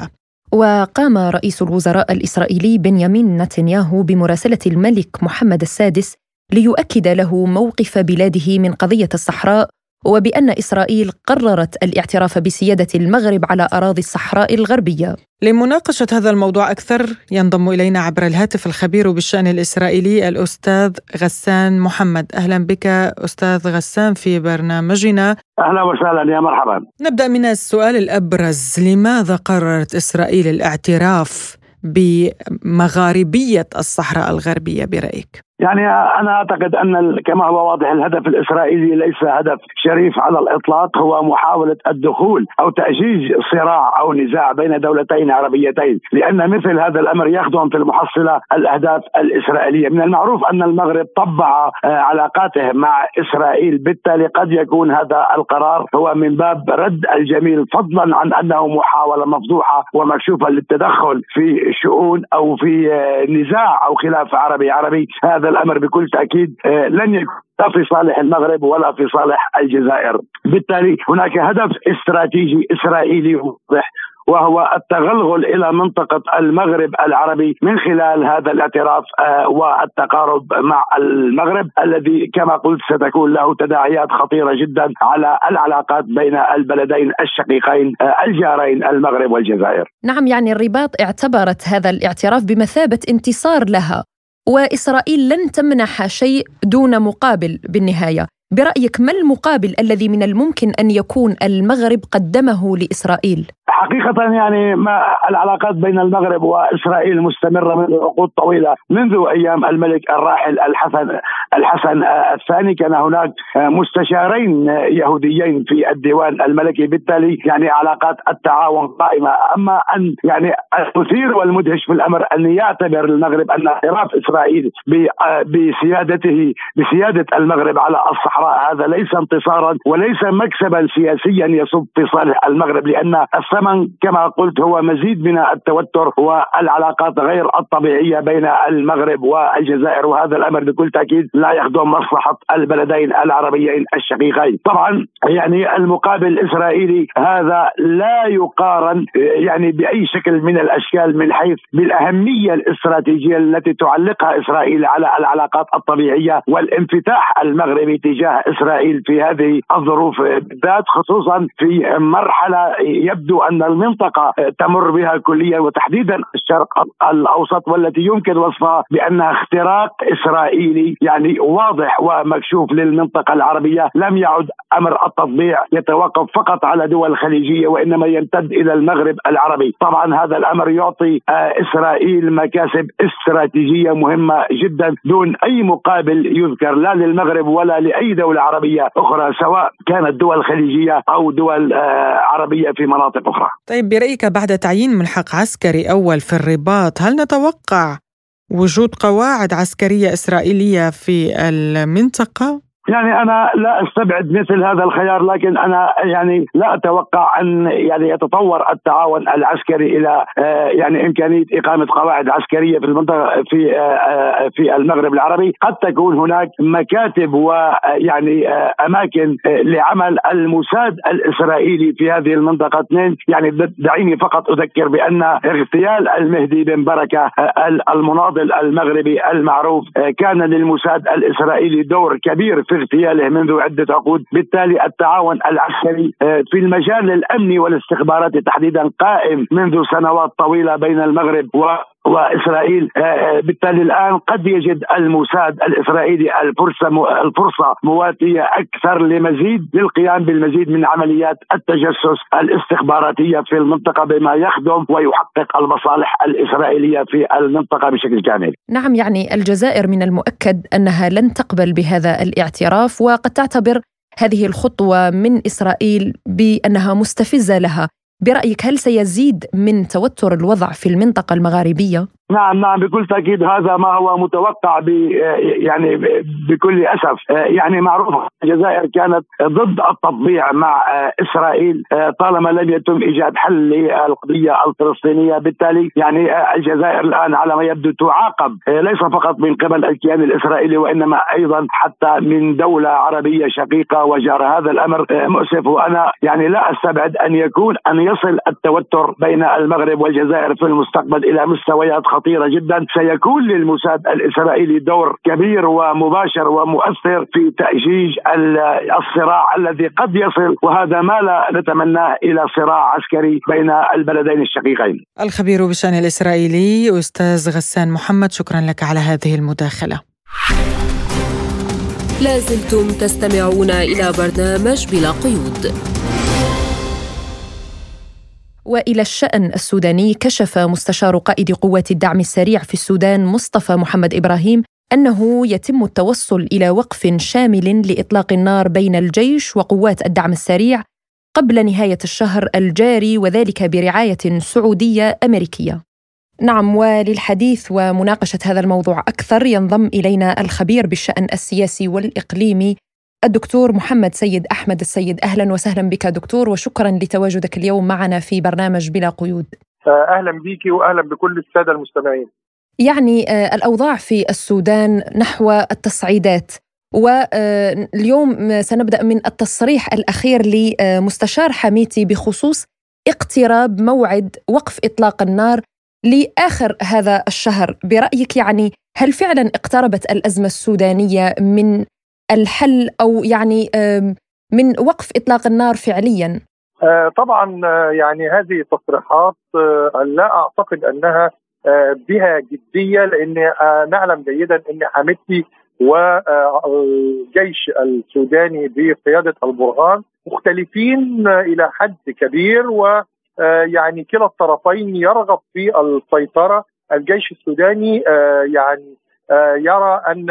وقام رئيس الوزراء الإسرائيلي بنيامين نتنياهو بمراسلة الملك محمد السادس ليؤكد له موقف بلاده من قضية الصحراء، وبأن إسرائيل قررت الاعتراف بسيادة المغرب على أراضي الصحراء الغربية. لمناقشة هذا الموضوع أكثر ينضم إلينا عبر الهاتف الخبير بالشأن الإسرائيلي الأستاذ غسان محمد. أهلا بك أستاذ غسان في برنامجنا. أهلا وسهلا، يا مرحبا. نبدأ من السؤال الأبرز، لماذا قررت إسرائيل الاعتراف بمغاربية الصحراء الغربية برأيك؟ يعني أنا أعتقد أن كما هو واضح الهدف الإسرائيلي ليس هدف شريف على الإطلاق، هو محاولة الدخول أو تأجيج صراع أو نزاع بين دولتين عربيتين، لأن مثل هذا الأمر يخدم في المحصلة الأهداف الإسرائيلية. من المعروف أن المغرب طبع علاقاته مع إسرائيل، بالتالي قد يكون هذا القرار هو من باب رد الجميل، فضلا عن أنه محاولة مفضوحة ومكشوفة للتدخل في شؤون أو في نزاع أو خلاف عربي عربي. هذا الأمر بكل تأكيد لن يكون لا في صالح المغرب ولا في صالح الجزائر. بالتالي هناك هدف استراتيجي إسرائيلي واضح، وهو التغلغل إلى منطقة المغرب العربي من خلال هذا الاعتراف والتقارب مع المغرب، الذي كما قلت ستكون له تداعيات خطيرة جدا على العلاقات بين البلدين الشقيقين الجارين المغرب والجزائر. نعم، يعني الرباط اعتبرت هذا الاعتراف بمثابة انتصار لها، وإسرائيل لن تمنح شيء دون مقابل بالنهاية. برأيك ما المقابل الذي من الممكن أن يكون المغرب قدمه لإسرائيل؟ حقيقة يعني ما العلاقات بين المغرب وإسرائيل مستمرة منذ عقود طويلة، منذ أيام الملك الراحل الحسن الثاني كان هناك مستشارين يهوديين في الديوان الملكي، بالتالي يعني علاقات التعاون قائمة. أما أن يعني المثير والمدهش في الأمر أن يعتبر المغرب أن اعتراف إسرائيل بسيادة المغرب على الصحراء هذا ليس انتصارا وليس مكسبا سياسيا يصب في صالح المغرب، لأن الثمن كما قلت هو مزيد من التوتر والعلاقات غير الطبيعية بين المغرب والجزائر، وهذا الأمر بكل تأكيد لا يخدم مصلحة البلدين العربيين الشقيقين. طبعا يعني المقابل الإسرائيلي هذا لا يقارن يعني بأي شكل من الأشكال، من حيث بالأهمية الاستراتيجية التي تعلقها إسرائيل على العلاقات الطبيعية والانفتاح المغربي تجاه إسرائيل في هذه الظروف بالذات، خصوصا في مرحلة يبدو أن المنطقة تمر بها كليا وتحديدا الشرق الأوسط، والتي يمكن وصفها بأنها اختراق إسرائيلي يعني واضح ومكشوف للمنطقة العربية. لم يعد أمر التطبيع يتوقف فقط على دول الخليجية، وإنما يمتد إلى المغرب العربي. طبعا هذا الأمر يعطي إسرائيل مكاسب استراتيجية مهمة جدا دون أي مقابل يذكر، لا للمغرب ولا لأي دولة عربية أخرى، سواء كانت دول خليجية أو دول عربية في مناطق أخرى. طيب برأيك بعد تعيين ملحق عسكري أول في الرباط، هل نتوقع وجود قواعد عسكرية إسرائيلية في المنطقة؟ يعني أنا لا أستبعد مثل هذا الخيار، لكن أنا يعني لا أتوقع أن يعني يتطور التعاون العسكري إلى يعني إمكانية إقامة قواعد عسكرية في المنطقة في المغرب العربي. قد تكون هناك مكاتب ويعني أماكن لعمل الموساد الإسرائيلي في هذه المنطقة. اثنين يعني دعيني فقط أذكر بأن اغتيال المهدي بن بركة المناضل المغربي المعروف كان للموساد الإسرائيلي دور كبير في باغتياله منذ عدة عقود. بالتالي التعاون العسكري في المجال الأمني والاستخباراتي تحديدا قائم منذ سنوات طويلة بين المغرب وإسرائيل. بالتالي الآن قد يجد الموساد الإسرائيلي الفرصة مواتية أكثر لمزيد للقيام بالمزيد من عمليات التجسس الاستخباراتية في المنطقة بما يخدم ويحقق المصالح الإسرائيلية في المنطقة بشكل كامل. نعم، يعني الجزائر من المؤكد أنها لن تقبل بهذا الاعتراف، وقد تعتبر هذه الخطوة من إسرائيل بأنها مستفزة لها. برأيك هل سيزيد من توتر الوضع في المنطقة المغاربية؟ نعم بكل تأكيد هذا ما هو متوقع يعني بكل أسف. يعني معروف الجزائر كانت ضد التطبيع مع إسرائيل طالما لم يتم إيجاد حل للقضية الفلسطينية. بالتالي يعني الجزائر الآن على ما يبدو تعاقب ليس فقط من قبل الكيان الإسرائيلي وإنما أيضا حتى من دولة عربية شقيقة وجارة. هذا الأمر مؤسف، وأنا يعني لا أستبعد أن يصل التوتر بين المغرب والجزائر في المستقبل إلى مستويات خطيرة جدا. سيكون للموساد الإسرائيلي دور كبير ومباشر ومؤثر في تأجيج الصراع الذي قد يصل، وهذا ما لا نتمناه، إلى صراع عسكري بين البلدين الشقيقين. الخبير بشأن الإسرائيلي أستاذ غسان محمد، شكرا لك على هذه المداخلة. لازلتم تستمعون إلى برنامج بلا قيود. وإلى الشأن السوداني، كشف مستشار قائد قوات الدعم السريع في السودان مصطفى محمد إبراهيم أنه يتم التوصل إلى وقف شامل لإطلاق النار بين الجيش وقوات الدعم السريع قبل نهاية الشهر الجاري، وذلك برعاية سعودية أمريكية. نعم، وللحديث ومناقشة هذا الموضوع أكثر ينضم إلينا الخبير بالشأن السياسي والإقليمي الدكتور محمد سيد أحمد السيد. أهلا وسهلا بك دكتور، وشكرا لتواجدك اليوم معنا في برنامج بلا قيود. أهلا بك وأهلا بكل السادة المستمعين. يعني الأوضاع في السودان نحو التصعيدات، واليوم سنبدأ من التصريح الأخير لمستشار حميتي بخصوص اقتراب موعد وقف إطلاق النار لآخر هذا الشهر. برأيك يعني هل فعلا اقتربت الأزمة السودانية من الحل أو يعني من وقف إطلاق النار فعليا؟ طبعا يعني هذه التصريحات لا أعتقد أنها بها جدية، لأن نعلم جيدا أن حميتي والجيش السوداني بقيادة البرهان مختلفين إلى حد كبير، ويعني كلا الطرفين يرغب في السيطرة. الجيش السوداني يعني يرى أن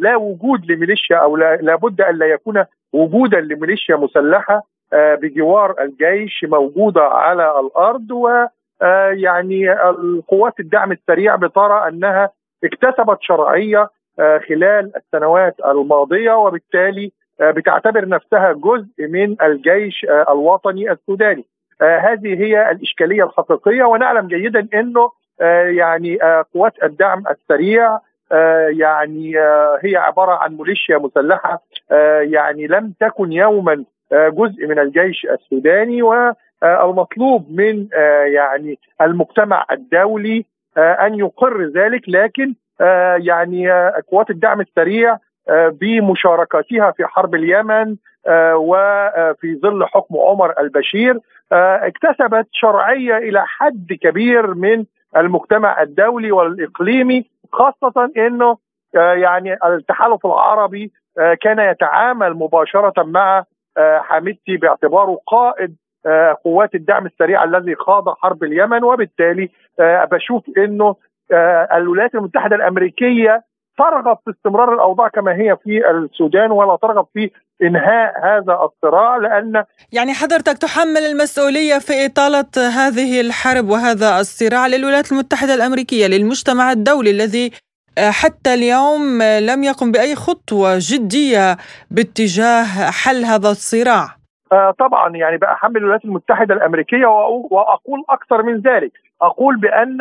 لا وجود لميليشيا أو لا بد أن لا يكون وجودا لميليشيا مسلحة بجوار الجيش موجودة على الأرض، ويعني القوات الدعم السريع بترى أنها اكتسبت شرعية خلال السنوات الماضية، وبالتالي بتعتبر نفسها جزء من الجيش الوطني السوداني. هذه هي الإشكالية الحقيقية، ونعلم جيدا أنه يعني قوات الدعم السريع يعني هي عبارة عن ميليشيا مسلحة يعني لم تكن يوما جزء من الجيش السوداني، والمطلوب من يعني المجتمع الدولي أن يقر ذلك. لكن يعني قوات الدعم السريع بمشاركتها في حرب اليمن وفي ظل حكم عمر البشير اكتسبت شرعية إلى حد كبير من المجتمع الدولي والإقليمي، خاصة أنه يعني التحالف العربي كان يتعامل مباشرة مع حميدتي باعتباره قائد قوات الدعم السريع الذي خاض حرب اليمن. وبالتالي بشوف أنه الولايات المتحدة الأمريكية ترغب في استمرار الأوضاع كما هي في السودان، ولا ترغب في إنهاء هذا الصراع، لأن يعني حضرتك تحمل المسؤولية في إطالة هذه الحرب وهذا الصراع للولايات المتحدة الأمريكية، للمجتمع الدولي الذي حتى اليوم لم يقم بأي خطوة جدية باتجاه حل هذا الصراع. طبعا يعني بأحمل الولايات المتحدة الأمريكية، وأقول أكثر من ذلك، أقول بأن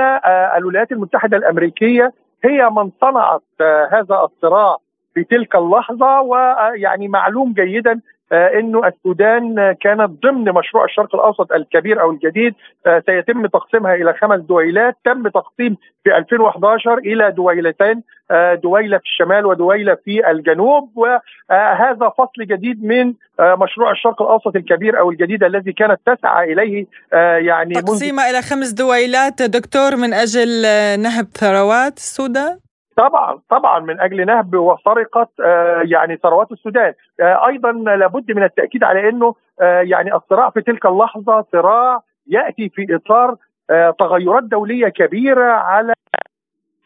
الولايات المتحدة الأمريكية هي من صنعت هذا الصراع في تلك اللحظة. ويعني معلوم جيدا انه السودان كانت ضمن مشروع الشرق الاوسط الكبير او الجديد سيتم تقسيمها الى 5 دويلات، تم تقسيم في 2011 الى دويلتين، دويلة في الشمال ودويلة في الجنوب، وهذا فصل جديد من مشروع الشرق الأوسط الكبير أو الجديد الذي كانت تسعى إليه يعني تقسيمه إلى 5 دويلات دكتور من أجل نهب ثروات السودان؟ طبعا من أجل نهب وسرقة يعني ثروات السودان. أيضا لابد من التأكيد على أنه يعني الصراع في تلك اللحظة صراع يأتي في إطار تغيرات دولية كبيرة على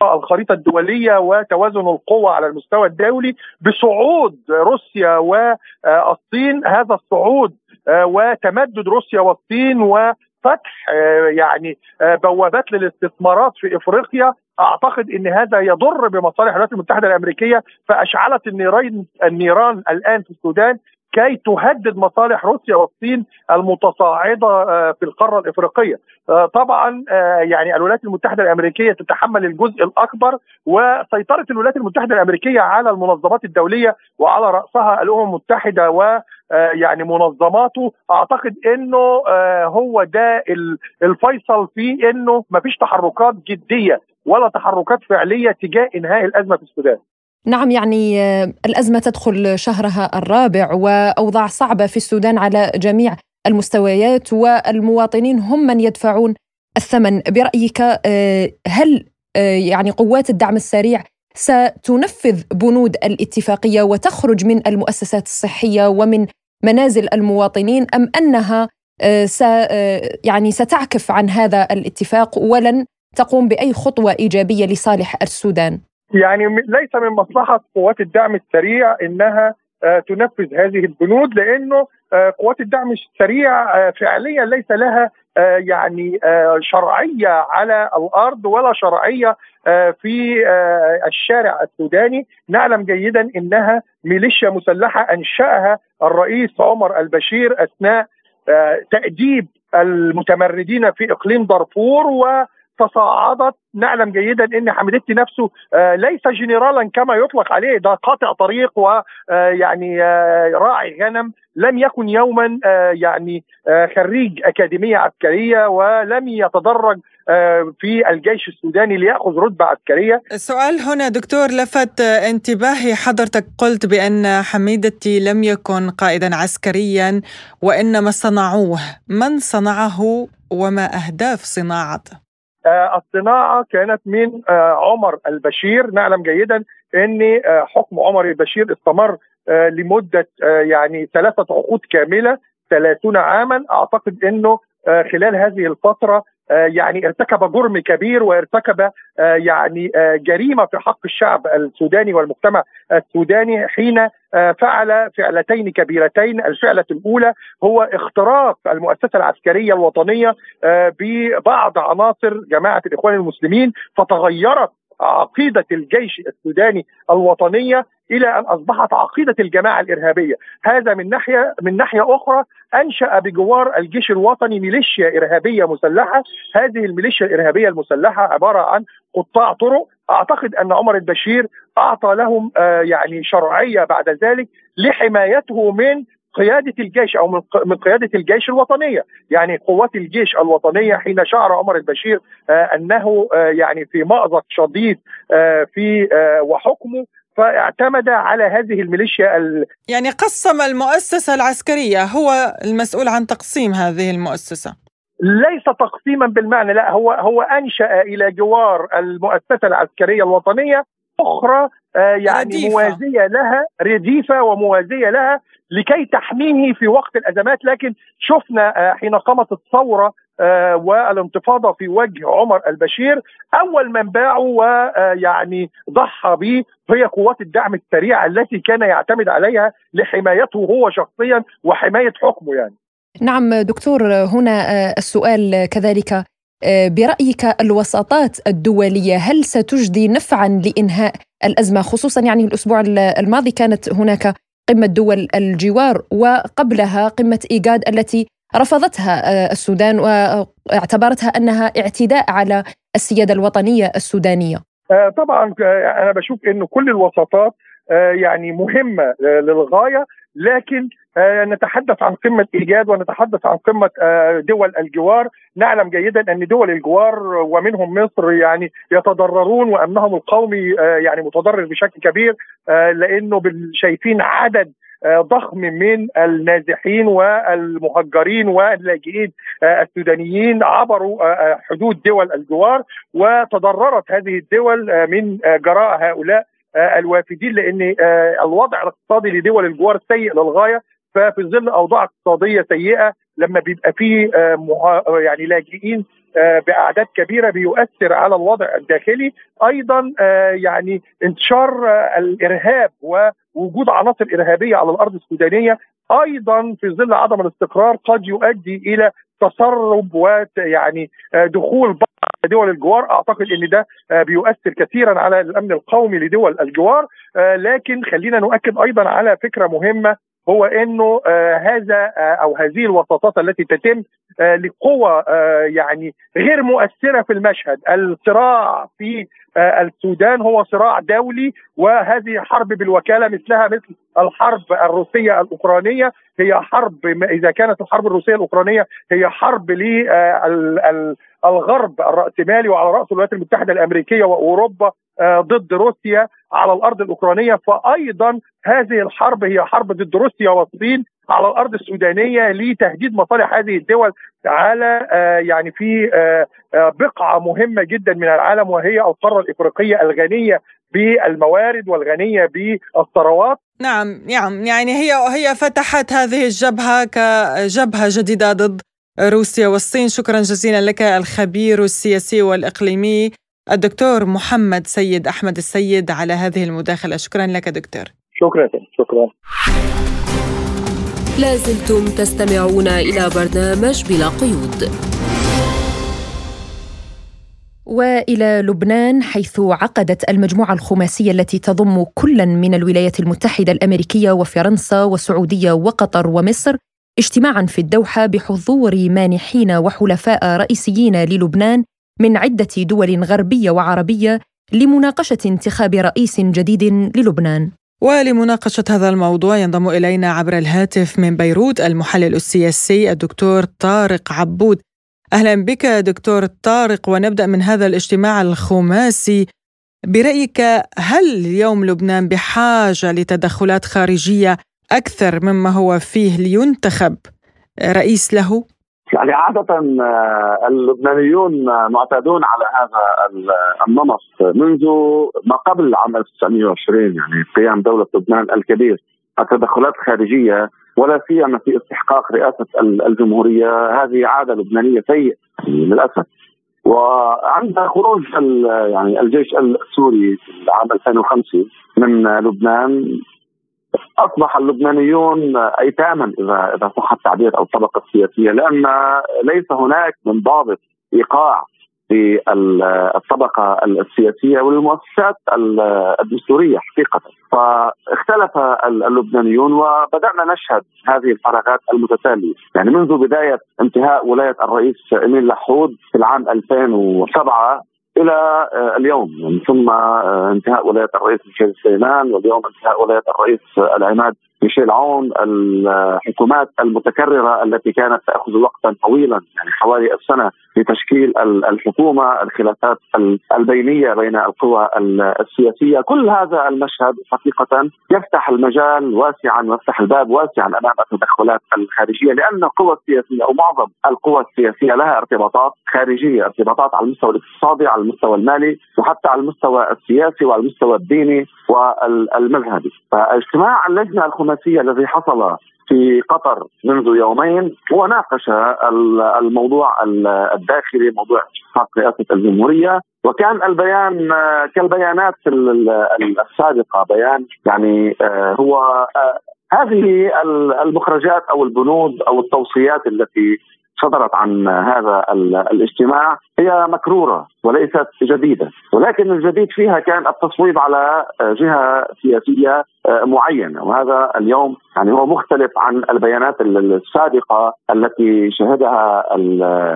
الخريطة الدولية وتوازن القوى على المستوى الدولي بصعود روسيا والصين، هذا الصعود وتمدد روسيا والصين وفتح يعني بوابات للاستثمارات في إفريقيا. أعتقد أن هذا يضر بمصالح الولايات المتحدة الأمريكية، فأشعلت النيران الآن في السودان كي تهدد مصالح روسيا والصين المتصاعدة في القارة الإفريقية. طبعا يعني الولايات المتحدة الأمريكية تتحمل الجزء الأكبر، وسيطرة الولايات المتحدة الأمريكية على المنظمات الدولية وعلى رأسها الأمم المتحدة ويعني منظماته، أعتقد أنه هو ده الفيصل في أنه مفيش تحركات جدية ولا تحركات فعلية تجاه إنهاء الأزمة في السودان. نعم، يعني الأزمة تدخل شهرها الرابع وأوضاع صعبة في السودان على جميع المستويات، والمواطنين هم من يدفعون الثمن. برأيك هل يعني قوات الدعم السريع ستنفذ بنود الاتفاقية وتخرج من المؤسسات الصحية ومن منازل المواطنين، أم أنها يعني ستعكف عن هذا الاتفاق ولن تقوم بأي خطوة إيجابية لصالح السودان؟ يعني ليس من مصلحة قوات الدعم السريع إنها تنفذ هذه البنود، لأنه قوات الدعم السريع فعليا ليس لها يعني شرعية على الأرض ولا شرعية في الشارع السوداني. نعلم جيدا إنها ميليشيا مسلحة أنشأها الرئيس عمر البشير أثناء تأديب المتمردين في إقليم دارفور، و تصاعدت. نعلم جيدا ان حميدتي نفسه ليس جنرالا كما يطلق عليه، ده قاطع طريق ويعني راعي غنم، لم يكن يوما يعني خريج أكاديمية عسكرية ولم يتدرج في الجيش السوداني ليأخذ رتبة عسكرية. السؤال هنا دكتور لفت انتباهي، حضرتك قلت بأن حميدتي لم يكن قائدا عسكريا وإنما صنعوه، من صنعه وما أهداف صناعته؟ الصناعة كانت من عمر البشير. نعلم جيدا أن حكم عمر البشير استمر لمدة يعني 3 عقود كاملة، 30 عاما. أعتقد أنه خلال هذه الفترة يعني ارتكب جرم كبير وارتكب يعني جريمة في حق الشعب السوداني والمجتمع السوداني حين فعل فعلتين كبيرتين. الفعلة الأولى هو اختراق المؤسسة العسكرية الوطنية ببعض عناصر جماعة الإخوان المسلمين، فتغيرت عقيدة الجيش السوداني الوطنية إلى أن أصبحت عقيدة الجماعة الإرهابية. هذا من ناحية أخرى أنشأ بجوار الجيش الوطني ميليشيا إرهابية مسلحة. هذه الميليشيا الإرهابية المسلحة عبارة عن قطاع طرق. أعتقد أن عمر البشير أعطى لهم يعني شرعية بعد ذلك لحمايته من قيادة الجيش أو من قيادة الجيش الوطنية. يعني قوات الجيش الوطنية حين شعر عمر البشير أنه يعني في مأزق شديد في وحكمه، فاعتمد على هذه الميليشيا يعني قسم المؤسسة العسكرية، هو المسؤول عن تقسيم هذه المؤسسة. ليس تقسيما بالمعنى، لا، هو أنشأ إلى جوار المؤسسة العسكرية الوطنية أخرى يعني رديفة، موازية لها، رديفة وموازية لها لكي تحميه في وقت الأزمات. لكن شفنا حين قامت الثورة والانتفاضة في وجه عمر البشير، أول من باعه ويعني ضحى به هي قوات الدعم السريع التي كان يعتمد عليها لحمايته هو شخصيا وحماية حكمه. يعني نعم دكتور، هنا السؤال كذلك، برأيك الوساطات الدولية هل ستجدي نفعا لإنهاء الأزمة؟ خصوصا يعني الأسبوع الماضي كانت هناك قمة دول الجوار، وقبلها قمة إيجاد التي رفضتها السودان واعتبرتها أنها اعتداء على السيادة الوطنية السودانية. طبعا أنا بشوف أنه كل الوساطات يعني مهمة للغاية، لكن نتحدث عن قمة إيجاد ونتحدث عن قمة دول الجوار. نعلم جيدا أن دول الجوار ومنهم مصر يعني يتضررون وأمنهم القومي يعني متضرر بشكل كبير، لأنه شايفين عدد ضخم من النازحين والمهجرين واللاجئين السودانيين عبروا حدود دول الجوار، وتضررت هذه الدول من جراء هؤلاء الوافدين، لأن الوضع الاقتصادي لدول الجوار سيء للغاية. ففي ظل أوضاع اقتصادية سيئة لما بيبقى فيه يعني لاجئين بأعداد كبيرة بيؤثر على الوضع الداخلي. أيضا يعني انتشار الإرهاب ووجود عناصر إرهابية على الأرض السودانية أيضا في ظل عدم الاستقرار قد يؤدي إلى تسرب ويعني دخول بعض دول الجوار. أعتقد أن ده بيؤثر كثيرا على الأمن القومي لدول الجوار. لكن خلينا نؤكد أيضا على فكرة مهمة، هو أنه هذا أو هذه الوساطات التي تتم لقوى يعني غير مؤثرة في المشهد. الصراع في السودان هو صراع دولي، وهذه حرب بالوكالة مثلها مثل الحرب الروسية الأوكرانية. هي حرب، إذا كانت الحرب الروسية الأوكرانية هي حرب للغرب الرأسمالي وعلى رأسه الولايات المتحدة الأمريكية وأوروبا ضد روسيا على الأرض الأوكرانية، فأيضا هذه الحرب هي حرب ضد روسيا والصين على الأرض السودانية لتهديد مصالح هذه الدول على يعني في بقعة مهمة جدا من العالم، وهي القارة الإفريقية الغنية بالموارد والغنية بالثروات. نعم يعني هي فتحت هذه الجبهة كجبهة جديدة ضد روسيا والصين. شكرا جزيلا لك الخبير السياسي والإقليمي الدكتور محمد سيد أحمد السيد على هذه المداخلة. شكرا لك دكتور. شكرا. لازلتم تستمعون إلى برنامج بلا قيود. وإلى لبنان، حيث عقدت المجموعة الخماسية التي تضم كلا من الولايات المتحدة الأمريكية وفرنسا والسعودية وقطر ومصر اجتماعا في الدوحة بحضور مانحين وحلفاء رئيسيين للبنان من عدة دول غربية وعربية لمناقشة انتخاب رئيس جديد للبنان. ولمناقشة هذا الموضوع ينضم إلينا عبر الهاتف من بيروت المحلل السياسي الدكتور طارق عبود. أهلا بك دكتور طارق، ونبدأ من هذا الاجتماع الخماسي. برأيك هل اليوم لبنان بحاجة لتدخلات خارجية أكثر مما هو فيه لينتخب رئيس له؟ يعني عادة اللبنانيون معتادون على هذا النمط منذ ما قبل عام 1920، يعني قيام دولة لبنان الكبير. التدخلات الخارجية ولا سيما في استحقاق رئاسة الجمهورية هذه عادة لبنانية سيئة للأسف. وعند خروج يعني الجيش السوري عام 2005 من لبنان أصبح اللبنانيون أيتاما إذا صح التعبير أو الطبقة السياسية، لأن ليس هناك منضبط إيقاع في الطبقة السياسية والمؤسسات الدستورية حقيقة. فاختلف اللبنانيون وبدأنا نشهد هذه الفراغات المتتالية، يعني منذ بداية انتهاء ولاية الرئيس إمين لحود في العام 2007 إلى اليوم، ثم انتهاء ولاية الرئيس ميشيل سليمان واليوم انتهاء ولاية الرئيس العماد ميشيل عون. الحكومات المتكررة التي كانت تأخذ وقتا طويلا يعني حوالي السنة لتشكيل الحكومة، الخلافات البينية بين القوى السياسية، كل هذا المشهد حقيقة يفتح المجال واسعا ويفتح الباب واسعا أمام التدخلات الخارجية، لأن القوى السياسية أو معظم القوى السياسية لها ارتباطات خارجية، ارتباطات على المستوى الاقتصادي، على المستوى المالي، وحتى على المستوى السياسي وعلى المستوى الديني والمذهبي. فاجتماع اللجنة الخماسية الذي حصل في قطر منذ يومين وناقش الموضوع الداخلي، موضوع حق رئاسة الجمهورية، وكان البيان كالبيانات السابقة، بيان يعني هو هذه المخرجات أو البنود أو التوصيات التي صدرت عن هذا الاجتماع هي مكرورة وليست جديدة، ولكن الجديد فيها كان التصويب على جهة سياسية معينة، وهذا اليوم يعني هو مختلف عن البيانات السابقة التي شهدها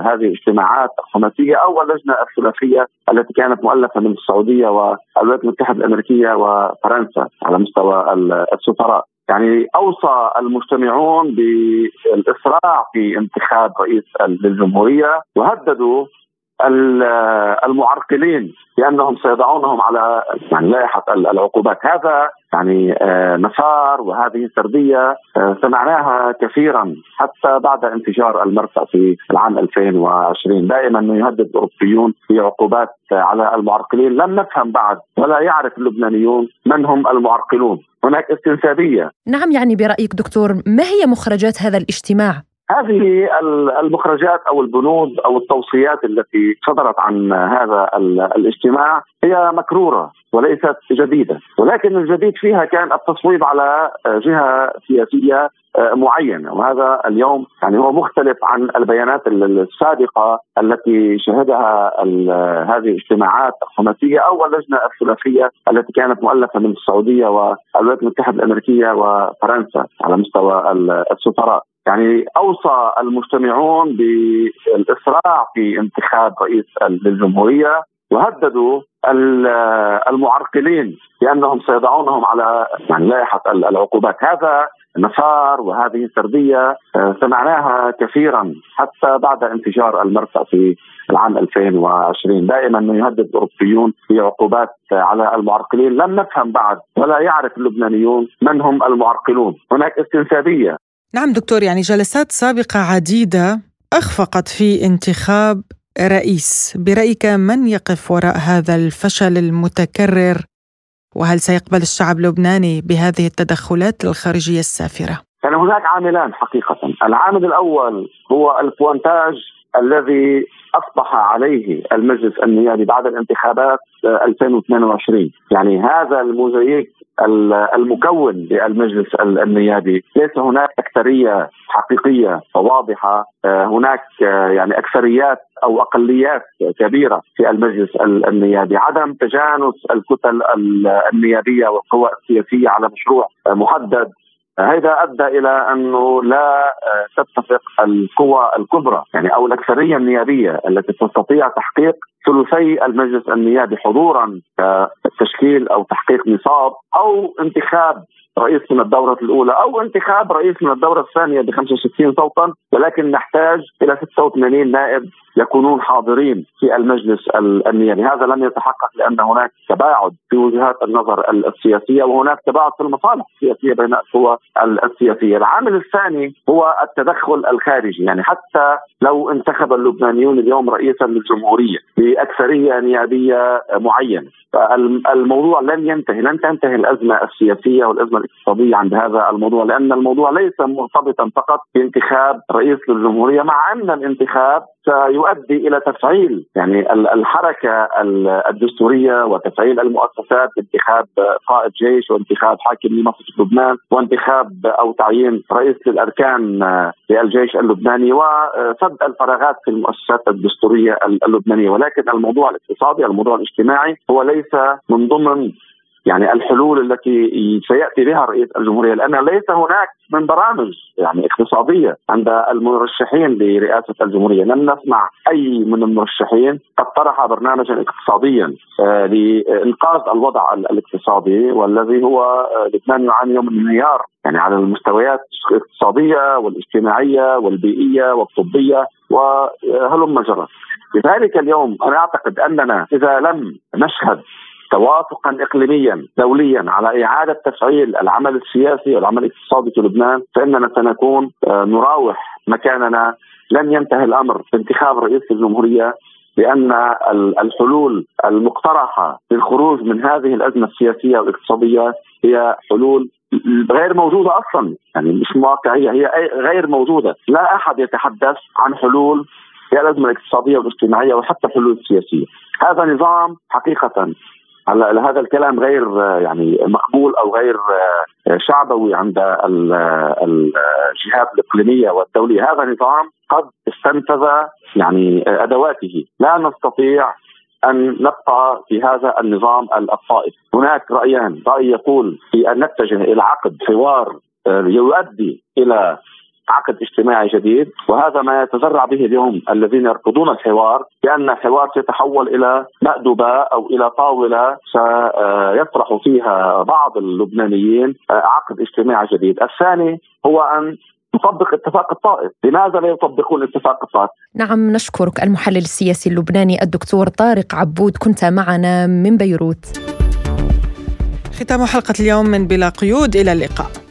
هذه الاجتماعات الخماسية أو اللجنة الثلاثية التي كانت مؤلفة من السعودية والولايات المتحدة الأمريكية وفرنسا على مستوى السفراء. يعني أوصى المجتمعون بالإسراع في انتخاب رئيس الجمهورية، وهددوا المعرقلين لأنهم سيضعونهم على يعني لائحة العقوبات. هذا يعني مسار وهذه سردية سمعناها كثيرا حتى بعد انفجار المرفأ في العام 2020، دائما يهدد الأوروبيون بعقوبات على المعرقلين. لم نفهم بعد ولا يعرف اللبنانيون من هم المعرقلون، هناك استنسابية. نعم، يعني برأيك دكتور ما هي مخرجات هذا الاجتماع؟ هذه المخرجات أو البنود أو التوصيات التي صدرت عن هذا الاجتماع هي مكرورة وليست جديدة، ولكن الجديد فيها كان التصويب على جهة سياسية معينة، وهذا اليوم يعني هو مختلف عن البيانات السابقة التي شهدها هذه الاجتماعات الخماسية أو اللجنة الثلاثية التي كانت مؤلفة من السعودية والولايات المتحدة الأمريكية وفرنسا على مستوى السفراء. يعني أوصى المجتمعون بالإسراع في انتخاب رئيس الجمهورية، وهددوا المعرقلين لأنهم سيضعونهم على يعني لائحة العقوبات. هذا مسار وهذه سردية سمعناها كثيرا حتى بعد انفجار المرفأ في العام 2020، دائما يهدد الأوروبيون بعقوبات على المعرقلين. لم نفهم بعد ولا يعرف اللبنانيون من هم المعرقلون، هناك استنسابية. نعم دكتور، يعني جلسات سابقة عديدة أخفقت في انتخاب رئيس، برأيك من يقف وراء هذا الفشل المتكرر؟ وهل سيقبل الشعب اللبناني بهذه التدخلات الخارجية السافرة؟ يعني هناك عاملان حقيقة. العامل الأول هو البوانتاج الذي أصبح عليه المجلس النيابي بعد الانتخابات 2022. يعني هذا الموزاييك المكون للمجلس النيابي ليس هناك أكثرية حقيقية واضحة، هناك يعني أكثريات أو أقليات كبيرة في المجلس النيابي، عدم تجانس الكتل النيابية والقوى السياسية على مشروع محدد. هذا أدى إلى أنه لا تتفق القوى الكبرى يعني أو الأكثرية النيابية التي تستطيع تحقيق ثلثي المجلس النيابي حضورا كتشكيل أو تحقيق نصاب أو انتخاب رئيس من الدورة الأولى أو انتخاب رئيس من الدورة الثانية ب65 صوتا، ولكن نحتاج إلى 86 نائب يكونون حاضرين في المجلس النيابي. هذا لم يتحقق لأن هناك تباعد في وجهات النظر السياسية، وهناك تباعد في المصالح السياسية بين القوى السياسية. العامل الثاني هو التدخل الخارجي، يعني حتى لو انتخب اللبنانيون اليوم رئيسا للجمهورية بأكثرية نيابية معينة، الموضوع لن تنتهي الأزمة السياسية والأزمة الاقتصادية عند هذا الموضوع، لأن الموضوع ليس مرتبطا فقط بانتخاب رئيس للجمهورية، مع أن الانتخاب سيؤدي إلى تفعيل يعني الحركة الدستورية وتفعيل المؤسسات، انتخاب قائد جيش وانتخاب حاكم لمنطقة لبنان وانتخاب أو تعيين رئيس للأركان للجيش اللبناني وسد الفراغات في المؤسسات الدستورية اللبنانية. ولكن الموضوع الاقتصادي، الموضوع الاجتماعي، هو ليس من ضمن يعني الحلول التي سيأتي بها رئيس الجمهورية، لأن ليس هناك من برامج يعني اقتصادية عند المرشحين لرئاسة الجمهورية. لم نسمع أي من المرشحين قد طرح برنامجا اقتصاديا لإنقاذ الوضع الاقتصادي، والذي هو لبنان يعاني من انهيار يعني على المستويات الاقتصادية والاجتماعية والبيئية والطبية وهلم جرا. لذلك اليوم أنا أعتقد أننا إذا لم نشهد توافقا إقليميا دوليا على إعادة تفعيل العمل السياسي والعمل الاقتصادي في لبنان، فإننا سنكون نراوح مكاننا. لن ينتهي الأمر بانتخاب رئيس الجمهورية، لأن الحلول المقترحة للخروج من هذه الأزمة السياسية والاقتصادية هي حلول غير موجودة أصلا، يعني مش واقعية، هي غير موجودة. لا أحد يتحدث عن حلول هي الأزمة الاقتصادية والاجتماعية وحتى حلول سياسية. هذا نظام حقيقة، هذا الكلام غير يعني مقبول أو غير شعبوي عند الجهات الإقليمية والدولية. هذا نظام قد استنفذ يعني أدواته، لا نستطيع أن نبقى في هذا النظام الطائفي. هناك رأيان، رأي يقول بأن نتجه إلى عقد حوار يؤدي إلى عقد اجتماعي جديد، وهذا ما يتزرع به اليوم الذين يرفضون الحوار، لأن الحوار سيتحول إلى مأدبة أو إلى طاولة سيطرح فيها بعض اللبنانيين عقد اجتماعي جديد. الثاني هو أن يطبق اتفاق الطائف. لماذا لا يطبقون اتفاق الطائف؟ نعم، نشكرك المحلل السياسي اللبناني الدكتور طارق عبود، كنت معنا من بيروت. ختام حلقة اليوم من بلا قيود، إلى اللقاء.